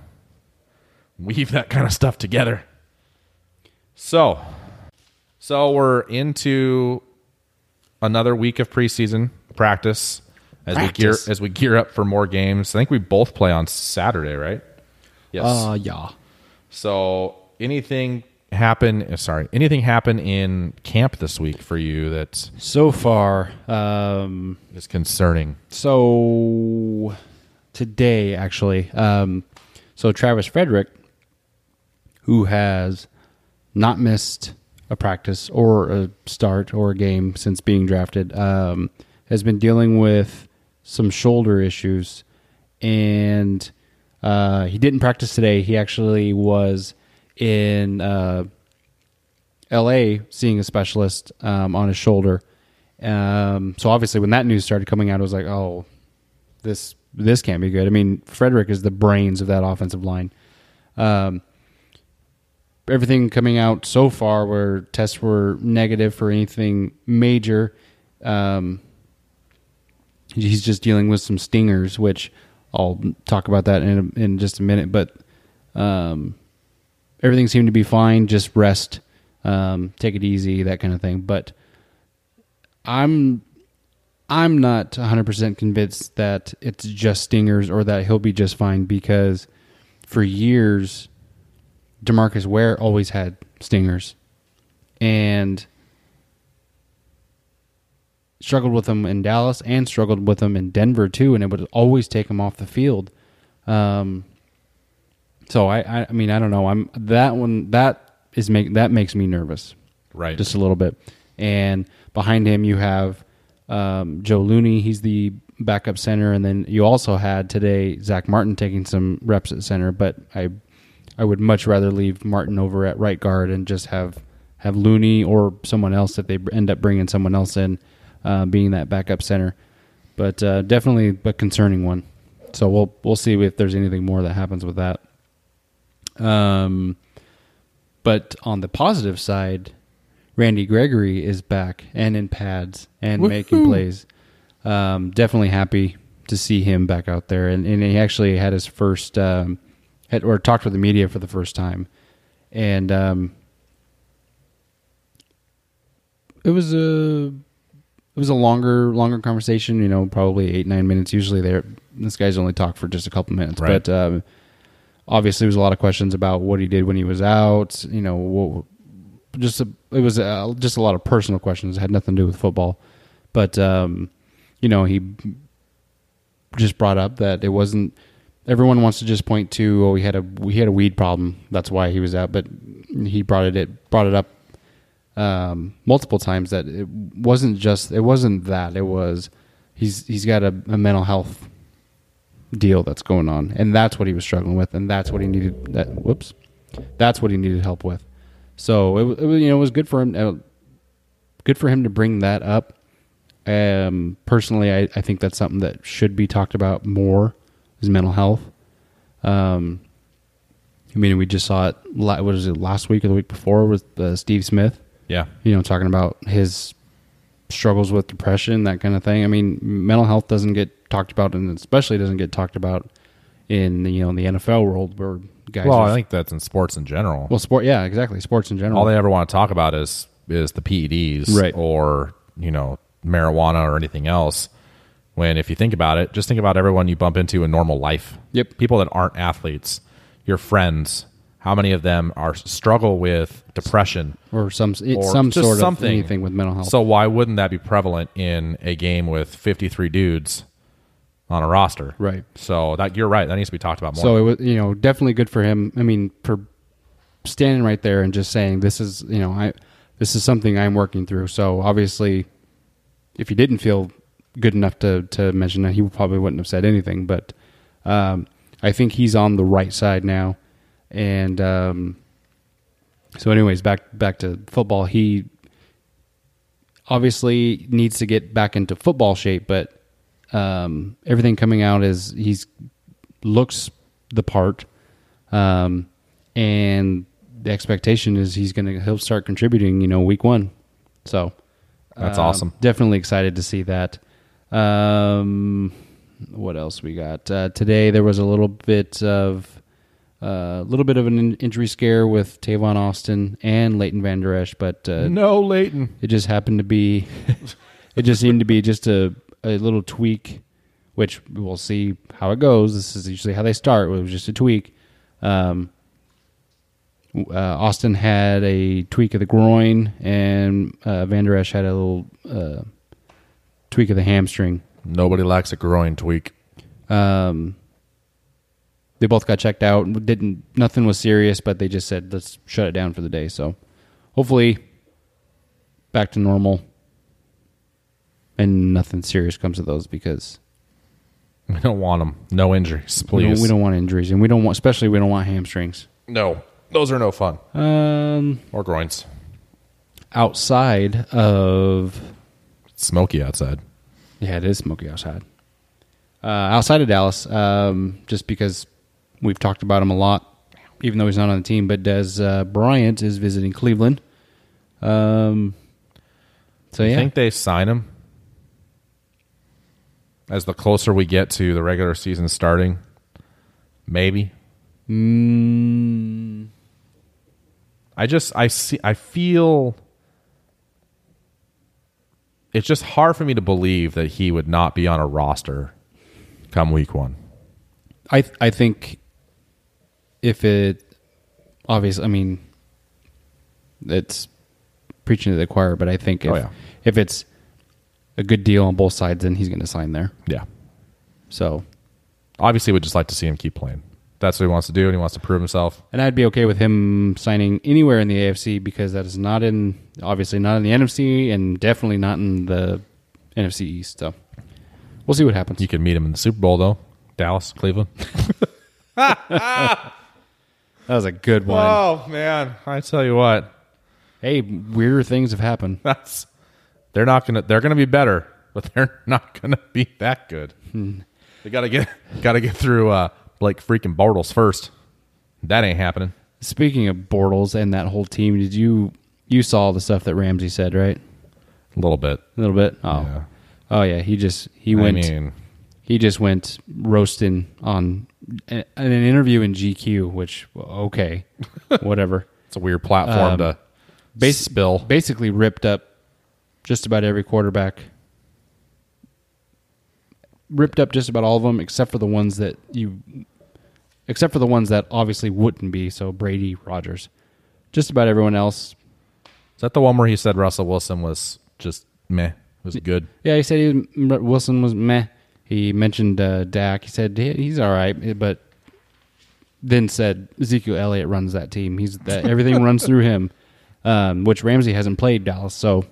weave that kind of stuff together. So. So we're into another week of preseason practice as practice. we gear as we gear up for more games. I think we both play on Saturday, right? Yes. Uh, yeah. So anything happen? Sorry, anything happen in camp this week for you that's so far um, is concerning? So today, actually, um, so Travis Frederick, who has not missed a practice or a start or a game since being drafted, um, has been dealing with some shoulder issues, and uh, he didn't practice today. He actually was in uh, L A seeing a specialist um, on his shoulder. Um, so obviously when that news started coming out, I was like, oh, this this can't be good. I mean, Frederick is the brains of that offensive line. Um, everything coming out so far where tests were negative for anything major. Um, he's just dealing with some stingers, which I'll talk about that in, in just a minute. But um, everything seemed to be fine. Just rest, um, take it easy, that kind of thing. But I'm I'm not one hundred percent convinced that it's just stingers or that he'll be just fine, because for years DeMarcus Ware always had stingers and struggled with them in Dallas and struggled with them in Denver too, and it would always take him off the field. Um, so I, I mean, I don't know. I'm that one that is make that makes me nervous, right? Just a little bit. And behind him, you have um, Joe Looney. He's the backup center, and then you also had today Zach Martin taking some reps at center. But I, I would much rather leave Martin over at right guard and just have have Looney or someone else if they end up bringing someone else in, uh, being that backup center. But uh, definitely a concerning one. So we'll we'll see if there's anything more that happens with that. Um, but on the positive side, Randy Gregory is back and in pads and Woo-hoo. making plays. Um, definitely happy to see him back out there. And, and he actually had his first, um, had, or talked with the media for the first time. And um, it was a, it was a longer, longer conversation, you know, probably eight, nine minutes. Usually there, this guy's only talked for just a couple minutes, right. But um, obviously there was a lot of questions about what he did when he was out, you know, what, Just a, it was a, just a lot of personal questions. It had nothing to do with football, but um, you know, he just brought up that it wasn't. Everyone wants to just point to oh, he had a he had a weed problem. That's why he was out. But he brought it, it brought it up um, multiple times that it wasn't just it wasn't that it was he's he's got a, a mental health deal that's going on, and that's what he was struggling with, and that's what he needed. That, whoops, that's what he needed help with. So it, it you know it was good for him, uh, good for him to bring that up. Um, personally, I, I think that's something that should be talked about more is mental health. Um, I mean, we just saw it. What was it last week or the week before with uh, Steve Smith? Yeah, you know, talking about his struggles with depression, that kind of thing. I mean, mental health doesn't get talked about, and especially doesn't get talked about in the, you know in the N F L world where. Guys well, are, I think that's in sports in general. Well, sport, yeah, exactly. Sports in general. All they ever want to talk about is is the P E Ds, right. Or you know marijuana or anything else. When if you think about it, just think about everyone you bump into in normal life. Yep, people that aren't athletes, your friends. How many of them are struggle with depression or some or some sort something. of anything with mental health? So why wouldn't that be prevalent in a game with fifty-three dudes? On a roster, right? So that you're right. That needs to be talked about more. So it was, you know, definitely good for him. I mean, for standing right there and just saying, "This is, you know, I, this is something I'm working through." So obviously, if he didn't feel good enough to to mention that, he probably wouldn't have said anything. But um, I think he's on the right side now. And um, so, anyways, back back to football. He obviously needs to get back into football shape, but. Um, everything coming out is he's looks the part, um, and the expectation is he's gonna he'll start contributing. You know, week one. So that's uh, awesome. Definitely excited to see that. Um, what else we got uh, today? There was a little bit of a uh, little bit of an injury scare with Tavon Austin and Leighton Vander Esch, but uh, no Leighton. It just happened to be. It just seemed to be just a. A little tweak, which we'll see how it goes. This is usually how they start. It was just a tweak. Um, uh, Austin had a tweak of the groin, and uh, Vander Esch had a little uh, tweak of the hamstring. Nobody likes a groin tweak. Um, they both got checked out. Didn't nothing was serious, but they just said let's shut it down for the day. So hopefully back to normal. And nothing serious comes of those because We don't want them. No injuries, please. No, we don't want injuries, and we don't want, especially we don't want hamstrings. No, those are no fun. Um, or groins. Outside of it's smoky outside. Yeah, it is smoky outside. Uh, outside of Dallas, um, just because we've talked about him a lot, even though he's not on the team. But Des uh, Bryant is visiting Cleveland. Um. So yeah, I think they sign him. As the closer we get to the regular season starting, maybe. Mm. I just I see I feel it's just hard for me to believe that he would not be on a roster come week one. I I think if it obviously I mean it's preaching to the choir, but I think if oh, yeah. if it's a good deal on both sides, then he's going to sign there. Yeah. So, obviously, we'd just like to see him keep playing. That's what he wants to do, and he wants to prove himself. And I'd be okay with him signing anywhere in the A F C because that is not in, obviously, not in the N F C and definitely not in the N F C East. So, we'll see what happens. You can meet him in the Super Bowl, though. Dallas, Cleveland. That was a good one. Oh, man. I tell you what. Hey, weirder things have happened. That's... They're not gonna. They're gonna be better, but they're not gonna be that good. Hmm. They gotta get, gotta get through uh, Blake freaking Bortles first. That ain't happening. Speaking of Bortles and that whole team, did you you saw the stuff that Ramsey said, right? A little bit. A little bit. Oh, yeah. oh yeah. He just he went. I mean, he just went roasting on an interview in G Q, which okay, whatever. It's a weird platform um, to bas- spill. Basically ripped up. Just about every quarterback. Ripped up just about all of them, except for the ones that you, except for the ones that obviously wouldn't be. So Brady, Rodgers, just about everyone else. Is that the one where he said Russell Wilson was just meh? Was good? Yeah, he said he, Wilson was meh. He mentioned uh, Dak. He said he's all right, but then said Ezekiel Elliott runs that team. He's that everything runs through him, um, which Ramsey hasn't played Dallas, so.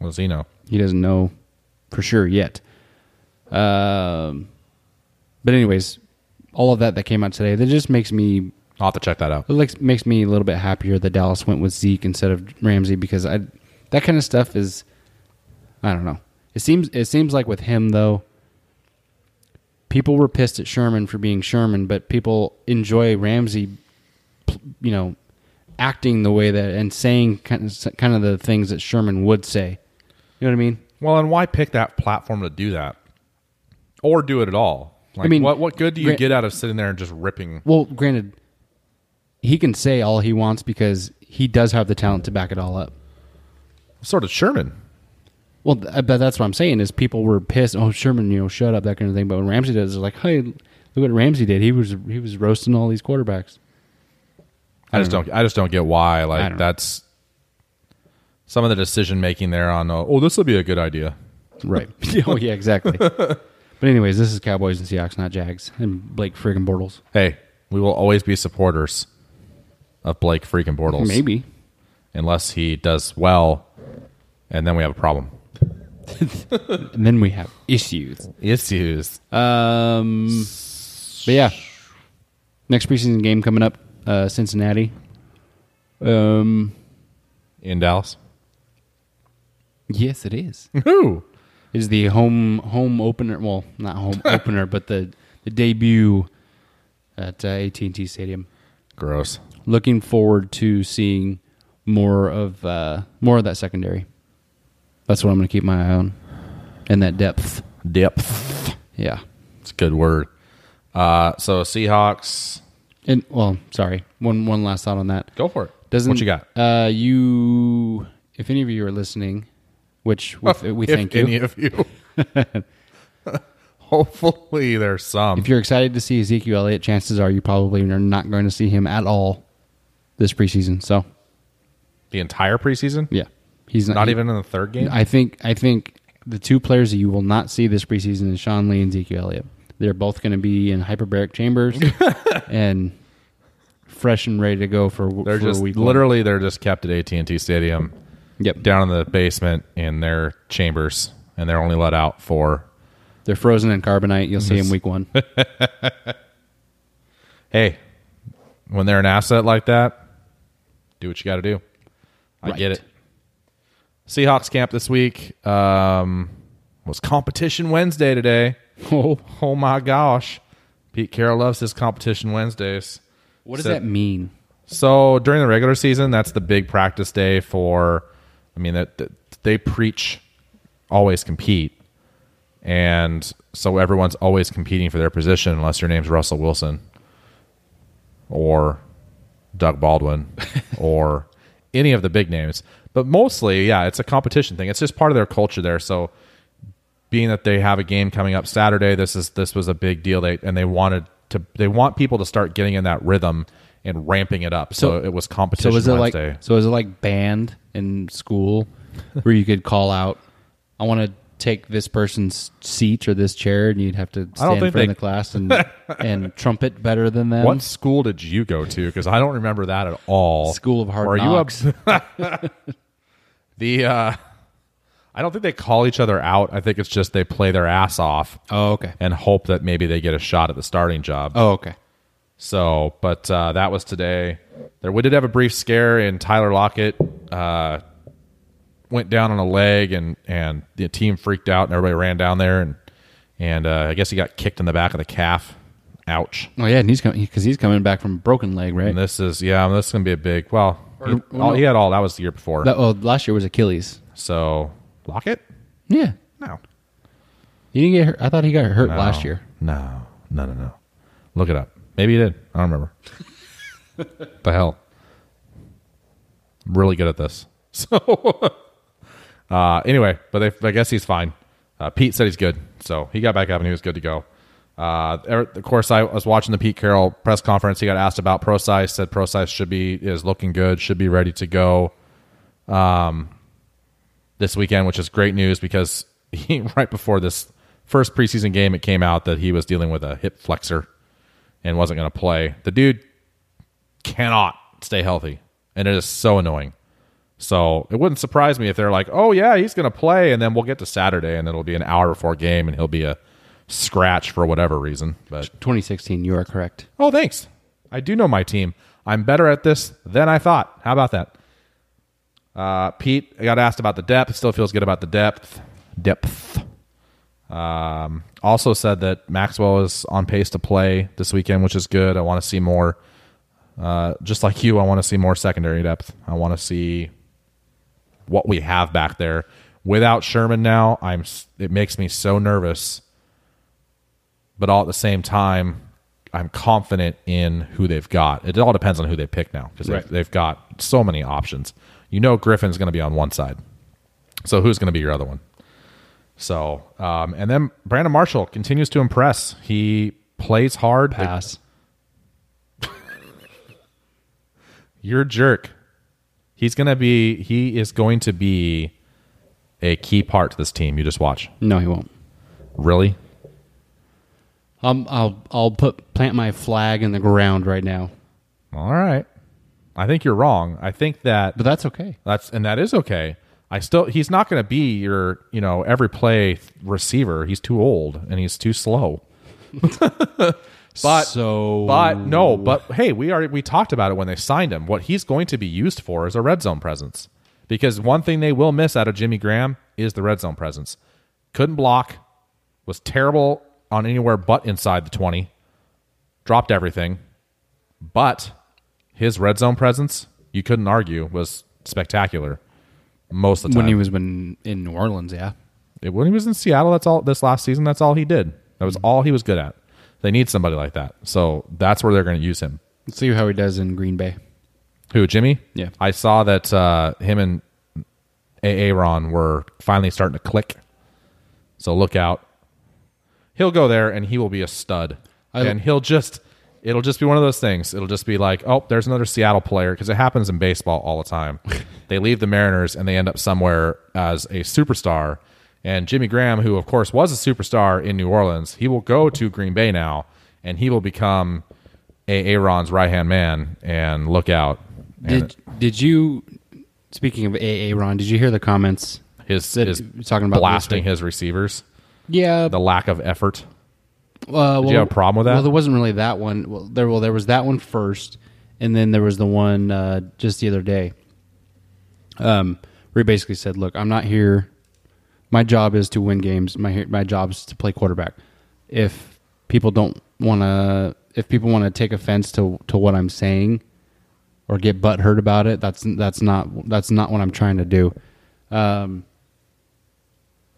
What does he know? He doesn't know for sure yet. Um, but anyways, all of that that came out today, that just makes me... I'll have to check that out. It makes me a little bit happier that Dallas went with Zeke instead of Ramsey because I that kind of stuff is... I don't know. It seems it seems like with him, though, people were pissed at Sherman for being Sherman, but people enjoy Ramsey, you know, acting the way that and saying kind of, kind of the things that Sherman would say. You know what I mean? Well, and why pick that platform to do that? Or do it at all? Like, I mean, what, what good do you gran- get out of sitting there and just ripping? Well, granted, he can say all he wants because he does have the talent to back it all up. Sort of Sherman. Well, th- but that's what I'm saying is people were pissed. Oh, Sherman, you know, shut up, that kind of thing. But when Ramsey does, they're like, hey, look what Ramsey did. He was he was roasting all these quarterbacks. I, I just don't. Know. I just don't get why. Like that's know. Some of the decision making there on. Uh, oh, this will be a good idea, right? Oh yeah, exactly. But anyways, this is Cowboys and Seahawks, not Jags and Blake friggin' Bortles. Hey, we will always be supporters of Blake freaking Bortles. Maybe, unless he does well, and then we have a problem. And then we have issues. Issues. Um. But yeah, next preseason game coming up. Uh, Cincinnati. Um, in Dallas? Yes, it is. Who? It is the home home opener. Well, not home opener, but the, the debut at uh, A T and T Stadium. Gross. Looking forward to seeing more of uh, more of that secondary. That's what I'm going to keep my eye on. And that depth. Depth. Yeah. It's a good word. Uh, so, Seahawks... And well, sorry. One one last thought on that. Go for it. Doesn't what you got? Uh, you, if any of you are listening, which we, oh, we thank you. If any of you, hopefully there's some. If you're excited to see Ezekiel Elliott, chances are you probably are not going to see him at all this preseason. So, the entire preseason? Yeah, he's not, not he, even in the third game. I think I think the two players that you will not see this preseason is Sean Lee and Ezekiel Elliott. They're both going to be in hyperbaric chambers and fresh and ready to go for, they're for just, a week. Literally, long. They're just kept at A T and T Stadium, yep, down in the basement in their chambers, and they're only let out for They're frozen in carbonite. You'll see them week one. Hey, when they're an asset like that, do what you got to do. I right. get it. Seahawks camp this week. Um, was competition Wednesday today. Oh, oh my gosh. Pete Carroll loves his competition Wednesdays. What does so, that mean? So during the regular season, that's the big practice day for, I mean, that, that they preach always compete. And so everyone's always competing for their position unless your name's Russell Wilson or Doug Baldwin or any of the big names. But mostly, yeah, it's a competition thing. It's just part of their culture there. So being that they have a game coming up Saturday, this is this was a big deal. They and they wanted to they want people to start getting in that rhythm and ramping it up. So, so it was competition so was it Wednesday. Like, so is it like band in school where you could call out, I want to take this person's seat or this chair, and you'd have to stand in front they... of the class and and trumpet better than them? What school did you go to? Because I don't remember that at all. School of Hard or Knocks. You a... the uh, I don't think they call each other out. I think it's just they play their ass off. Oh, okay. And hope that maybe they get a shot at the starting job. Oh, okay. So, but uh, that was today. There we did have a brief scare, and Tyler Lockett uh, went down on a leg, and, and the team freaked out, and everybody ran down there, and and uh, I guess he got kicked in the back of the calf. Ouch! Oh yeah, and he's coming because he's coming back from a broken leg, right? And this is yeah, this is gonna be a big. Well, or, he, all, he had all that was the year before. That, oh, last year was Achilles. So Lockett? Yeah. No. He didn't get hurt. I thought he got hurt no, last year. No, no, no, no. Look it up. Maybe he did. I don't remember. The hell. I'm really good at this. So, uh, anyway, but they, I guess he's fine. Uh, Pete said he's good. So he got back up and he was good to go. Uh, of course, I was watching the Pete Carroll press conference. He got asked about ProSize. Said ProSize should be, is looking good, should be ready to go um, this weekend, which is great news because he, right before this first preseason game, it came out that he was dealing with a hip flexor and wasn't going to play. The dude cannot stay healthy, and it is so annoying. So it wouldn't surprise me if they're like, oh, yeah, he's going to play, and then we'll get to Saturday, and it'll be an hour before game, and he'll be a scratch for whatever reason. But twenty sixteen, you are correct. Oh, thanks. I do know my team. I'm better at this than I thought. How about that? Uh, Pete, I got asked about the depth. Still feels good about the depth. Depth. Um, also said that Maxwell is on pace to play this weekend, which is good. I want to see more, uh, just like you, I want to see more secondary depth. I want to see what we have back there without Sherman. Now I'm, it makes me so nervous, but all at the same time, I'm confident in who they've got. It all depends on who they pick now because right. they've, they've got so many options, you know, Griffin's going to be on one side. So who's going to be your other one? So, um, and then Brandon Marshall continues to impress. He plays hard. Pass. You're a jerk. He's going to be, he is going to be a key part to this team. You just watch. No, he won't. Really? Um, I'll, I'll put, plant my flag in the ground right now. All right. I think you're wrong. I think that, but that's okay. That's, and that is okay. I still, he's not going to be your, you know, every play receiver. He's too old and he's too slow. but so, but no, but hey, we already we talked about it when they signed him. What he's going to be used for is a red zone presence, because one thing they will miss out of Jimmy Graham is the red zone presence. Couldn't block, was terrible on anywhere but inside the twenty, dropped everything, but his red zone presence, you couldn't argue, was spectacular. Most of the time. When he was in, in New Orleans, yeah. It, when he was in Seattle, that's all this last season, that's all he did. That was mm-hmm. all he was good at. They need somebody like that. So that's where they're going to use him. Let's see how he does in Green Bay. Who, Jimmy? Yeah. I saw that uh, him and Aaron were finally starting to click. So look out. He'll go there and he will be a stud. I, and he'll just, it'll just be one of those things. It'll just be like, oh, there's another Seattle player, because it happens in baseball all the time. They leave the Mariners and they end up somewhere as a superstar. And Jimmy Graham, who, of course, was a superstar in New Orleans, he will go to Green Bay now, and he will become Aaron's right-hand man, and look out. Did and it, did you, speaking of Aaron, did you hear the comments? His, his talking about blasting his receivers. Yeah. The lack of effort. Uh, well, Did you have a problem with that? Well, there wasn't really that one. Well, there, well, there was that one first, and then there was the one uh, just the other day um, where he basically said, look, I'm not here. My job is to win games. My my job is to play quarterback. If people don't want to, if people want to take offense to, to what I'm saying or get butthurt about it, that's that's not that's not what I'm trying to do. Um,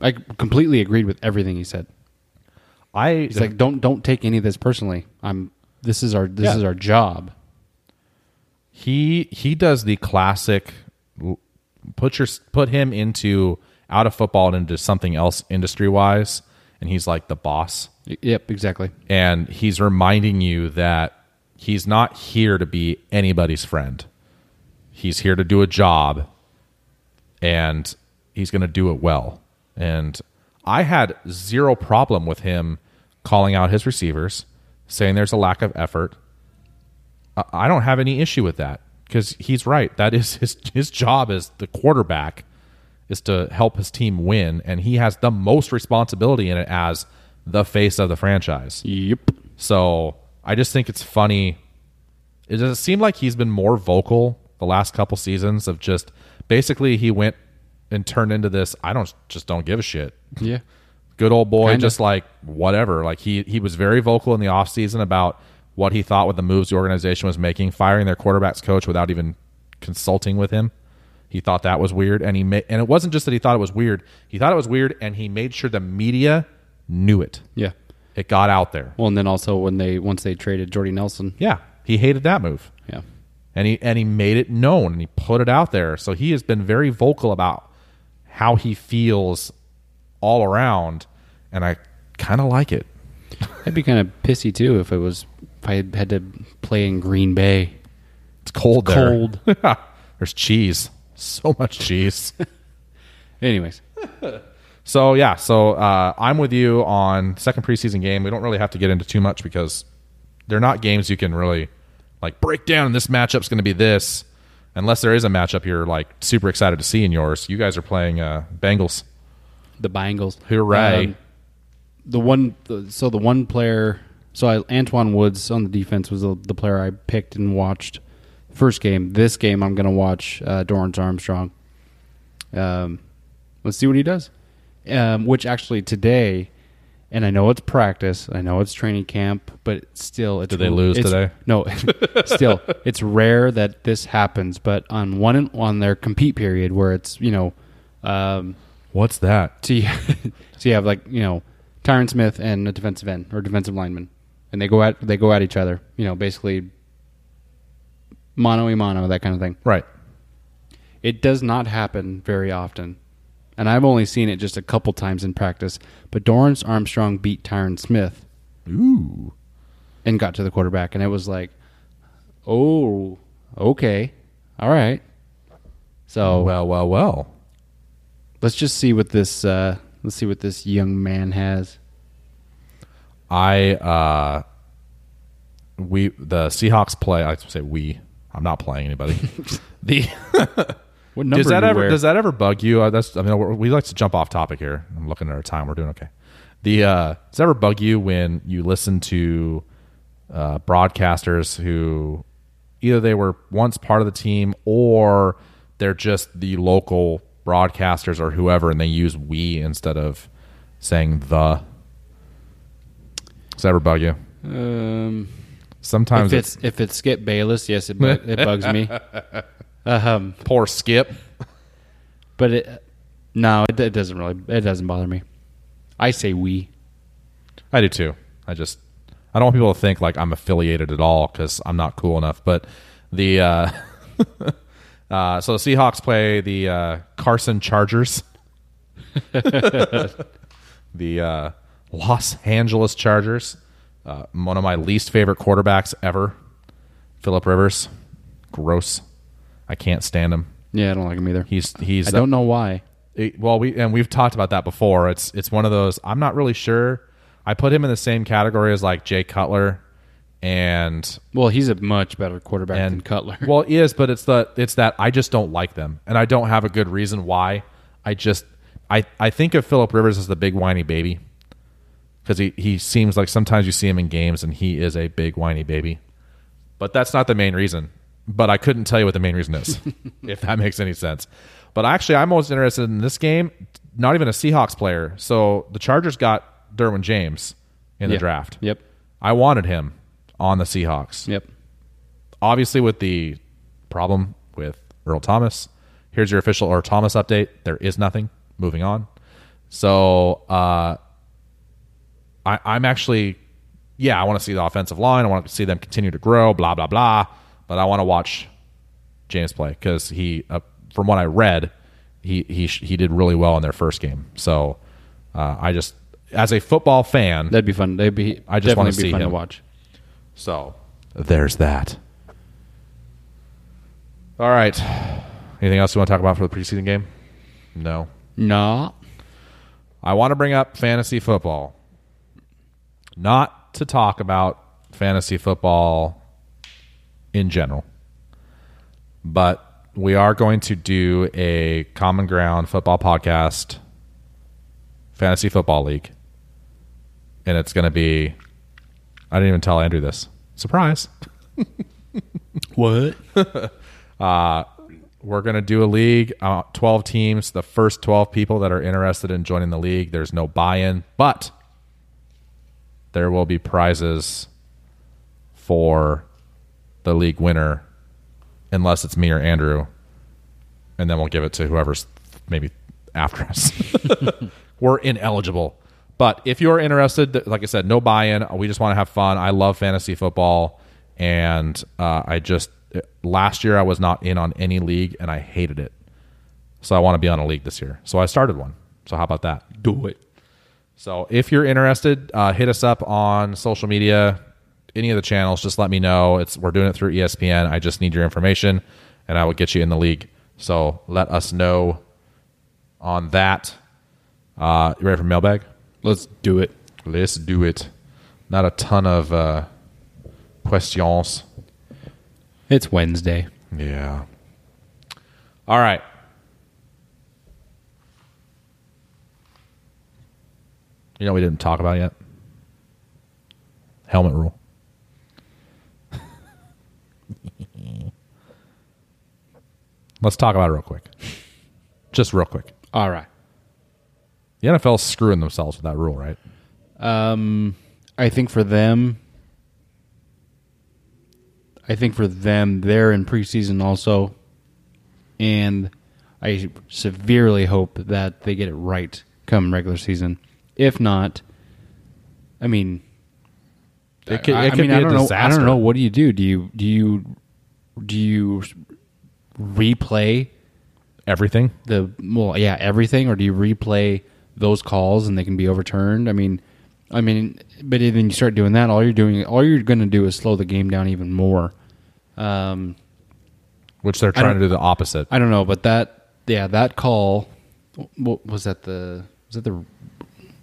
I completely agreed with everything he said. I he's uh, like don't don't take any of this personally. I'm this is our this yeah. is our job. He he does the classic. Put your put him into out of football and into something else industry wise, and he's like the boss. Yep, exactly. And he's reminding you that he's not here to be anybody's friend. He's here to do a job, and he's going to do it well. And I had zero problem with him calling out his receivers, saying there's a lack of effort. I don't have any issue with that because he's right. That is his his job as the quarterback is to help his team win, and he has the most responsibility in it as the face of the franchise. Yep. So I just think it's funny. It doesn't seem like he's been more vocal the last couple seasons of just basically he went and turned into this, I don't just don't give a shit. Yeah. Good old boy, Kinda. just like whatever. Like he he was very vocal in the offseason about what he thought with the moves the organization was making, firing their quarterback's coach without even consulting with him. He thought that was weird, and he ma- and it wasn't just that he thought it was weird. He thought it was weird, and he made sure the media knew it. Yeah. It got out there. Well, and then also when they once they traded Jordy Nelson. Yeah. He hated that move. Yeah. And he and he made it known, and he put it out there. So he has been very vocal about how he feels all around, and I kind of like it. I'd be kind of pissy too if it was if I had to play in Green Bay. It's cold it's there. Cold. Yeah. There's cheese. So much cheese. Anyways. So yeah, so uh, I'm with you on second preseason game. We don't really have to get into too much because they're not games you can really like break down and this matchup's going to be this. Unless there is a matchup you're like super excited to see in yours. You guys are playing uh, Bengals. The Bengals. Hooray. Um, the one, so the one player, so I, Antwaun Woods on the defense was the, the player I picked and watched first game. This game I'm going to watch uh, Dorrance Armstrong. Um, let's see what he does. Um, which actually today, and I know it's practice, I know it's training camp, but still, it's... Did they lose it's, today? No, still, it's rare that this happens, but on one on their compete period where it's, you know... Um, What's that? So you, so you have, like, you know, Tyron Smith and a defensive end or defensive lineman, and they go at, they go at each other, you know, basically mano-a-mano, that kind of thing. Right. It does not happen very often. And I've only seen it just a couple times in practice. But Dorrance Armstrong beat Tyron Smith. Ooh. And got to the quarterback. And it was like, oh, okay. All right. So Well, well, well. Let's just see what this uh, let's see what this young man has. I uh, we the Seahawks play, I say we. I'm not playing anybody. the What number does that ever wear? Does that ever bug you? Uh, that's I mean we're, we like to jump off topic here. I'm looking at our time. We're doing okay. The uh, does that ever bug you when you listen to uh, broadcasters who either they were once part of the team or they're just the local broadcasters or whoever, and they use "we" instead of saying "the"? Does that ever bug you? Um, Sometimes if it's, it's if it's Skip Bayless, yes, it bu- it bugs me. Um, Poor Skip. But it, no, it, it doesn't really. It doesn't bother me. I say we. I do too. I just I don't want people to think like I'm affiliated at all because I'm not cool enough. But the uh, uh, so the Seahawks play the uh, Carson Chargers, the uh, Los Angeles Chargers. Uh, one of my least favorite quarterbacks ever, Philip Rivers. Gross. I can't stand him. Yeah, I don't like him either. He's he's. I don't know why. It, well, we and we've talked about that before. It's it's one of those. I'm not really sure. I put him in the same category as like Jay Cutler, and well, he's a much better quarterback and, than Cutler. Well, he is, but it's the it's that I just don't like them, and I don't have a good reason why. I just I I think of Philip Rivers as the big whiny baby, because he, he seems like sometimes you see him in games and he is a big whiny baby. But that's not the main reason. But I couldn't tell you what the main reason is, if that makes any sense. But actually, I'm most interested in this game, not even a Seahawks player. So the Chargers got Derwin James in the yep. draft. Yep. I wanted him on the Seahawks. Yep. Obviously, with the problem with Earl Thomas, here's your official Earl Thomas update. There is nothing. Moving on. So uh, I, I'm actually, yeah, I want to see the offensive line. I want to see them continue to grow, blah, blah, blah. But I want to watch James play because he, uh, from what I read, he he he did really well in their first game. So uh, I just, as a football fan, that'd be fun. They'd be I just want to see fun him to watch. So there's that. All right. Anything else you want to talk about for the preseason game? No. No. I want to bring up fantasy football. Not to talk about fantasy football in general. But we are going to do a Common Ground Football Podcast Fantasy Football League. And it's going to be... I didn't even tell Andrew this. Surprise. What? uh, we're going to do a league, uh, twelve teams, the first twelve people that are interested in joining the league. There's no buy-in, but there will be prizes for... the league winner, unless it's me or Andrew, and then we'll give it to whoever's maybe after us. We're ineligible. But if you're interested, like I said, no buy-in. We just want to have fun. I love fantasy football, and uh, I just last year I was not in on any league, and I hated it. So I want to be on a league this year. So I started one. So how about that? Do it. So if you're interested, uh, hit us up on social media, any of the channels, just let me know. It's we're doing it through E S P N. I just need your information and I will get you in the league. So let us know on that. Uh, you ready for mailbag? Let's do it. Let's do it. Not a ton of uh, questions. It's Wednesday. Yeah. All right. You know what we didn't talk about yet? Helmet rule. Let's talk about it real quick. Just real quick. All right. The N F L's screwing themselves with that rule, right? Um, I think for them, I think for them, they're in preseason also. And I severely hope that they get it right come regular season. If not, I mean, it could, it I, could mean, be I don't a disaster. know. I don't know. What do you do? Do you, do you, do you, replay everything the well yeah everything or do you replay those calls and they can be overturned? I mean I mean but then you start doing that, all you're doing all you're going to do is slow the game down even more, um, which they're trying to do the opposite. I don't know, but that yeah that call what was that the was that the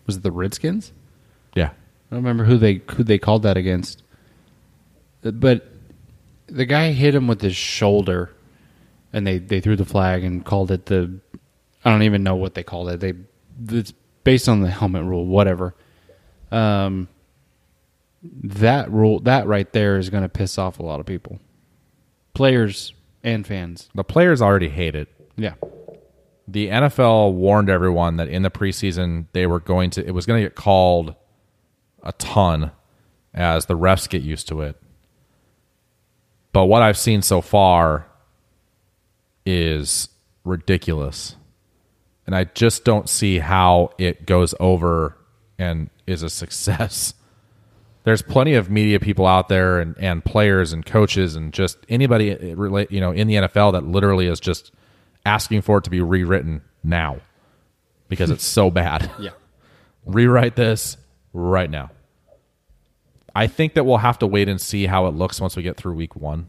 was it the Redskins? Yeah. I don't remember who they who they called that against, but the guy hit him with his shoulder. And they, they threw the flag and called it the... I don't even know what they called it. They It's based on the helmet rule, whatever. Um, that rule, that right there is going to piss off a lot of people. Players and fans. The players already hate it. Yeah. The N F L warned everyone that in the preseason, they were going to... It was going to get called a ton as the refs get used to it. But what I've seen so far... is ridiculous, and I just don't see how it goes over and is a success. There's plenty of media people out there, and, and players, and coaches, and just anybody you know in the N F L that literally is just asking for it to be rewritten now because it's so bad. Yeah, rewrite this right now. I think that we'll have to wait and see how it looks once we get through week one.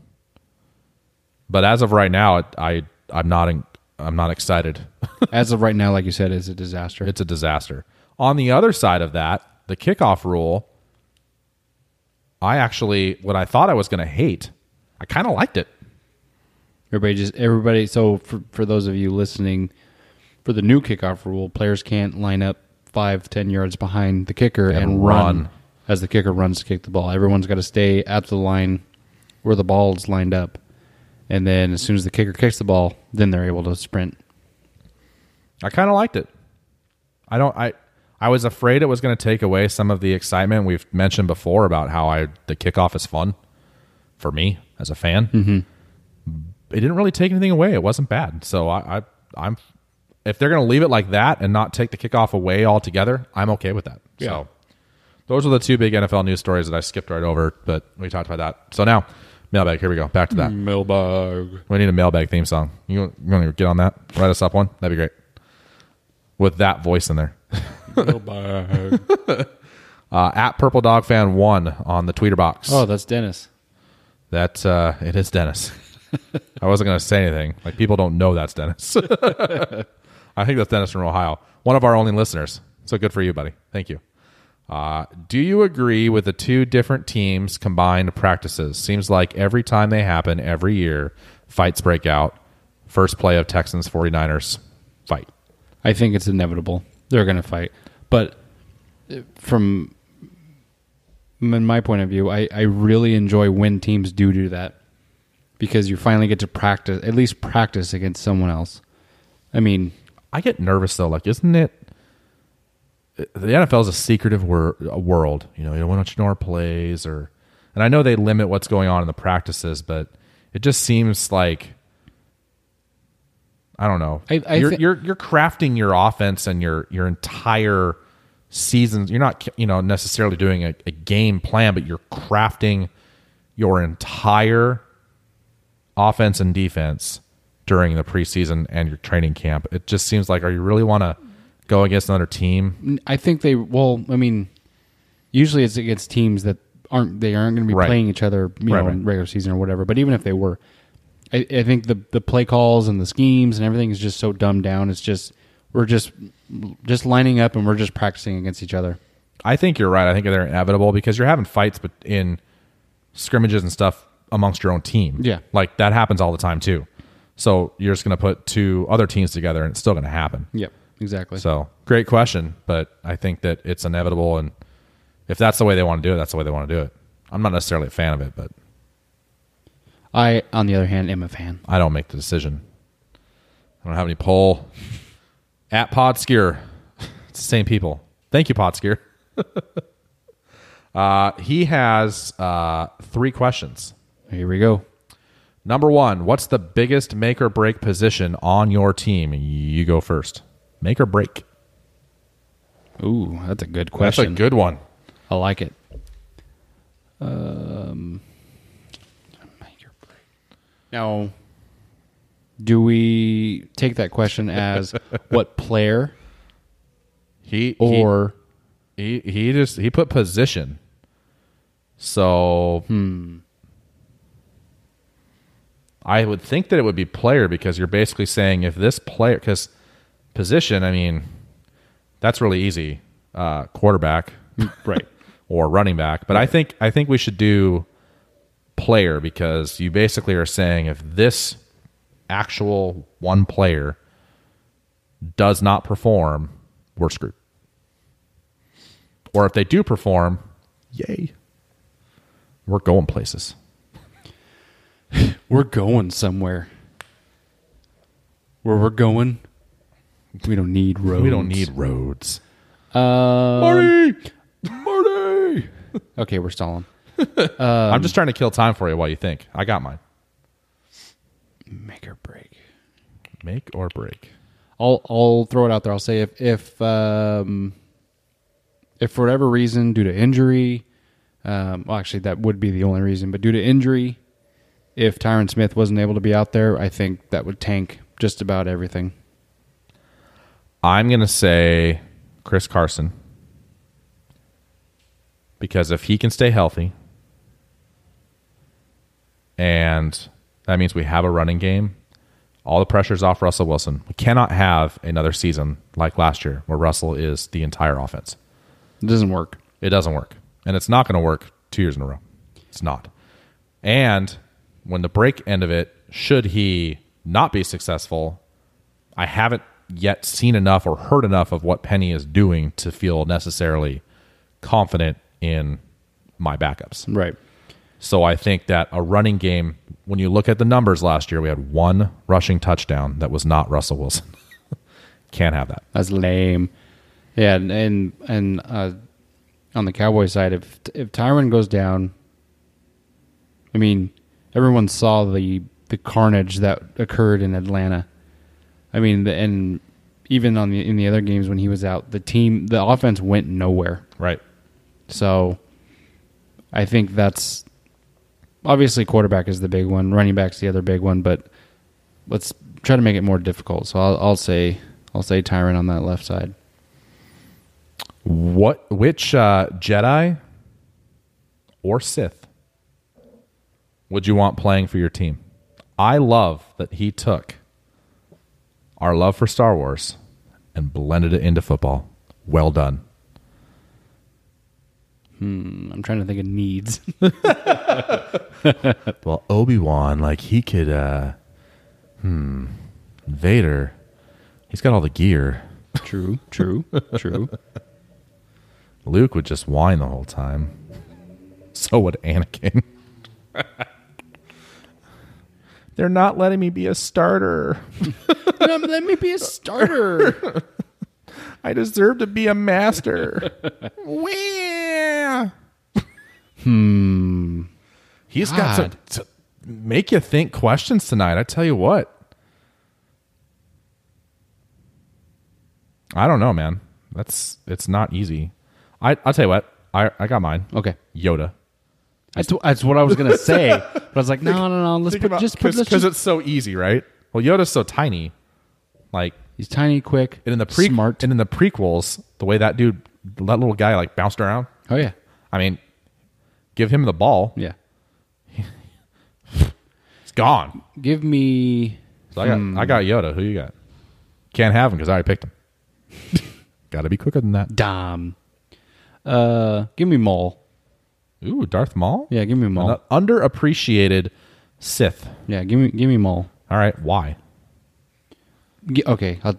But as of right now, I I'm not in, I'm not excited. As of right now, like you said, it's a disaster. It's a disaster. On the other side of that, the kickoff rule. I actually, what I thought I was going to hate, I kind of liked it. Everybody just everybody. So for for those of you listening, for the new kickoff rule, players can't line up five, ten yards behind the kicker and, and run. run as the kicker runs to kick the ball. Everyone's got to stay at the line where the ball's lined up. And then as soon as the kicker kicks the ball, then they're able to sprint. I kind of liked it. I don't. I I was afraid it was going to take away some of the excitement we've mentioned before about how I the kickoff is fun for me as a fan. Mm-hmm. It didn't really take anything away. It wasn't bad. So I, I I'm if they're going to leave it like that and not take the kickoff away altogether, I'm okay with that. Yeah. So those are the two big N F L news stories that I skipped right over, but we talked about that. So now. Mailbag, here we go. Back to that. Mailbag. We need a mailbag theme song. You want to get on that? Write us up one? That'd be great. With that voice in there. Mailbag. uh, at Purple Dog Fan one on the Twitter box. Oh, that's Dennis. That, uh, it is Dennis. I wasn't going to say anything. Like, people don't know that's Dennis. I think that's Dennis from Ohio. One of our only listeners. So good for you, buddy. Thank you. Uh, do you agree with the two different teams' combined practices? Seems like every time they happen, every year, fights break out. First play of Texans, 49ers, fight. I think it's inevitable. They're going to fight. But from, from my point of view, I, I really enjoy when teams do do that because you finally get to practice, at least practice against someone else. I mean, I get nervous, though. Like, isn't it? The N F L is a secretive wor- world. You know, you don't want to know our plays, or, and I know they limit what's going on in the practices, but it just seems like, I don't know. I, I you're, th- you're you're crafting your offense and your your entire season. You're not, you know, necessarily doing a, a game plan, but you're crafting your entire offense and defense during the preseason and your training camp. It just seems like, are you really want to go against another team? I think they, well, I mean, usually it's against teams that aren't, they aren't going to be right. playing each other, you right, know, right. in regular season or whatever. But even if they were, I, I think the the play calls and the schemes and everything is just so dumbed down. It's just, we're just, just lining up and we're just practicing against each other. I think you're right. I think they're inevitable because you're having fights but in scrimmages and stuff amongst your own team. Yeah. Like that happens all the time too. So you're just going to put two other teams together and it's still going to happen. Yep. Exactly. So, great question, but I think that it's inevitable, and if that's the way they want to do it, that's the way they want to do it. I'm not necessarily a fan of it, but I, on the other hand, am a fan. I don't make the decision. I don't have any poll. At PodSkier. It's the same people. Thank you, PodSkier. uh, he has uh, three questions. Here we go. Number one, what's the biggest make or break position on your team? You go first. Make or break? Ooh, that's a good question. That's a good one. I like it. Um, make or break. Now, do we take that question as what player? He or he, he he just he put position. So hmm. I would think that it would be player because you're basically saying if this player because. Position, I mean, that's really easy. Uh, quarterback, right, or running back. But right. I think I think we should do player because you basically are saying if this actual one player does not perform, we're screwed. Or if they do perform, yay, we're going places. We're going somewhere. Where we're going. We don't need roads. We don't need roads. Um, Marty! Marty! Okay, we're stalling. Um, I'm just trying to kill time for you while you think. I got mine. Make or break. Make or break. I'll I'll throw it out there. I'll say if if um, if for whatever reason, due to injury, um, well, actually, that would be the only reason, but due to injury, if Tyron Smith wasn't able to be out there, I think that would tank just about everything. I'm going to say Chris Carson because if he can stay healthy and that means we have a running game, all the pressure's off Russell Wilson. We cannot have another season like last year where Russell is the entire offense. It doesn't work. It doesn't work. And it's not going to work two years in a row. It's not. And when the break end of it, should he not be successful, I haven't yet seen enough or heard enough of what Penny is doing to feel necessarily confident in my backups. Right. So I think that a running game, when you look at the numbers last year, we had one rushing touchdown that was not Russell Wilson. Can't have that. That's lame. Yeah, and and, and uh, on the Cowboys side, if if Tyron goes down, I mean, everyone saw the the carnage that occurred in Atlanta. I mean, the, and even on the in the other games when he was out, the team, the offense went nowhere. Right. So I think that's... Obviously, quarterback is the big one. Running back's the other big one, but let's try to make it more difficult. So I'll, I'll say, I'll say Tyron on that left side. What? Which uh, Jedi or Sith would you want playing for your team? I love that he took our love for Star Wars and blended it into football. Well done. Hmm, I'm trying to think of needs. Well, Obi-Wan, like he could, uh, hmm, Vader, he's got all the gear. True, true, true. Luke would just whine the whole time. So would Anakin. They're not letting me be a starter. They're not letting me be a starter. I deserve to be a master. Where? Hmm. He's God. got to, to make you think questions tonight. I tell you what. I don't know, man. That's it's not easy. I I'll tell you what. I, I got mine. Okay. Yoda. That's, that's what I was gonna say. But I was like, no, no, no. Let's put, about, just put because it's so easy, right? Well, Yoda's so tiny, like. He's tiny, quick, and in the pre- smart. And in the prequels, the way that dude, that little guy, like bounced around. Oh, yeah. I mean, give him the ball. Yeah. It's gone. Give me... So I, got, um, I got Yoda. Who you got? Can't have him because I already picked him. Got to be quicker than that. Dom. Uh, give me Maul. Ooh, Darth Maul? Yeah, give me Maul. An underappreciated Sith. Yeah, give me, give me Maul. All right, why? Okay, I'll,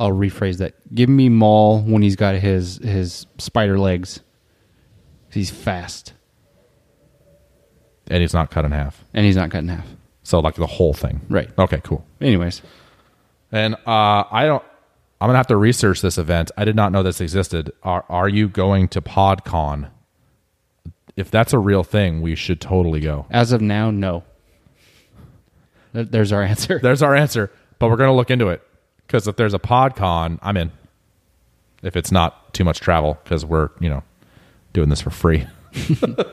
I'll rephrase that. Give me Maul when he's got his his spider legs. He's fast. And he's not cut in half. And he's not cut in half. So like the whole thing. Right. Okay, cool. Anyways. And uh, I don't, I'm going to have to research this event. I did not know this existed. Are, are you going to PodCon? If that's a real thing, we should totally go. As of now, no. There's our answer. There's our answer. But we're going to look into it. Because if there's a PodCon, I'm in. If it's not too much travel, because we're, you know, doing this for free. All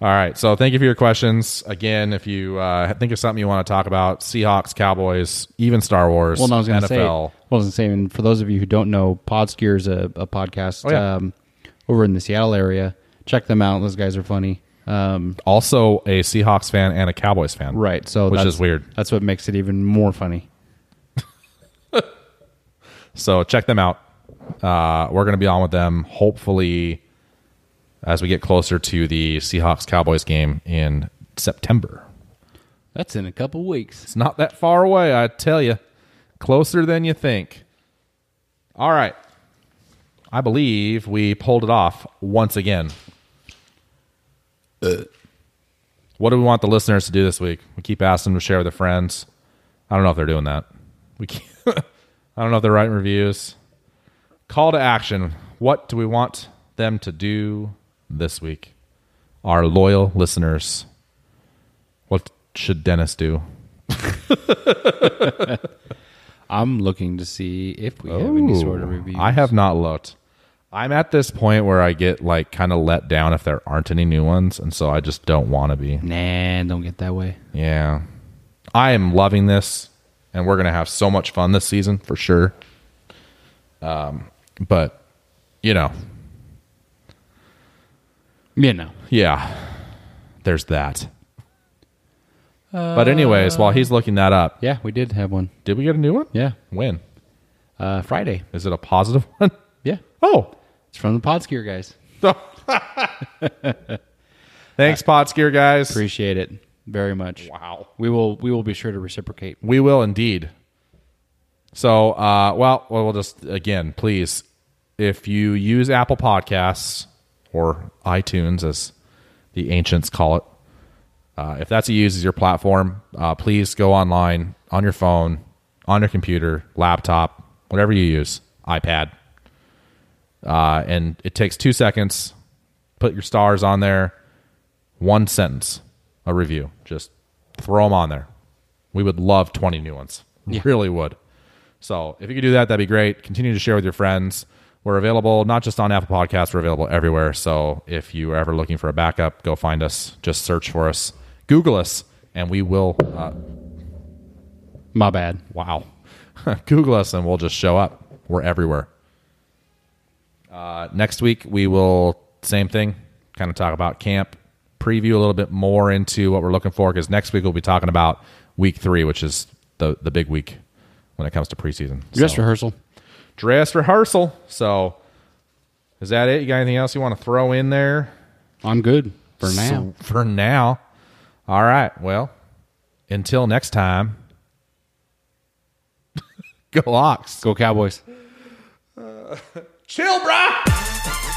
right. So thank you for your questions. Again, if you uh, think of something you want to talk about, Seahawks, Cowboys, even Star Wars, well, no, I was gonna N F L. Say, well, I was going to say, and for those of you who don't know, PodSkier is a, a podcast oh, yeah. um, over in the Seattle area. Check them out. Those guys are funny. Um, also a Seahawks fan and a Cowboys fan. Right. So which is weird. That's what makes it even more funny. So check them out. Uh, we're going to be on with them hopefully as we get closer to the Seahawks-Cowboys game in September. That's in a couple weeks. It's not that far away, I tell you. Closer than you think. All right. I believe we pulled it off once again. Uh, what do we want the listeners to do this week? We keep asking them to share with their friends. I don't know if they're doing that. We keep, I don't know if they're writing reviews. Call to action. What do we want them to do this week? Our loyal listeners. What should Dennis do? I'm looking to see if we oh, have any sort of reviews. I have not looked. I'm at this point where I get like kind of let down if there aren't any new ones, and so I just don't want to be. Nah, don't get that way. Yeah. I am loving this, and we're going to have so much fun this season for sure. Um, but, you know. You know. Yeah. There's that. Uh, but anyways, while he's looking that up. Yeah, we did have one. Did we get a new one? Yeah. When? Uh, Friday. Is it a positive one? Yeah. Oh. It's from the PodSkier guys. Thanks, PodSkier guys. Appreciate it very much. Wow. We will we will be sure to reciprocate. We will indeed. So, uh, well, we'll just, again, please, if you use Apple Podcasts or iTunes, as the ancients call it, uh, if that's what you use as your platform, uh, please go online on your phone, on your computer, laptop, whatever you use, iPad. Uh, and it takes two seconds. Put your stars on there. One sentence, a review. Just throw them on there. We would love twenty new ones. Yeah. Really would. So if you could do that, that'd be great. Continue to share with your friends. We're available not just on Apple Podcasts. We're available everywhere. So if you are ever looking for a backup, go find us. Just search for us. Google us, and we will... Uh, My bad. Wow. Google us, and we'll just show up. We're everywhere. Uh, next week, we will, same thing, kind of talk about camp, preview a little bit more into what we're looking for, because next week we'll be talking about week three, which is the, the big week when it comes to preseason. Dress so, rehearsal. Dress rehearsal. So is that it? You got anything else you want to throw in there? I'm good for now. So, for now. All right. Well, until next time. Go Hawks. Go Cowboys. Uh, chill, brah!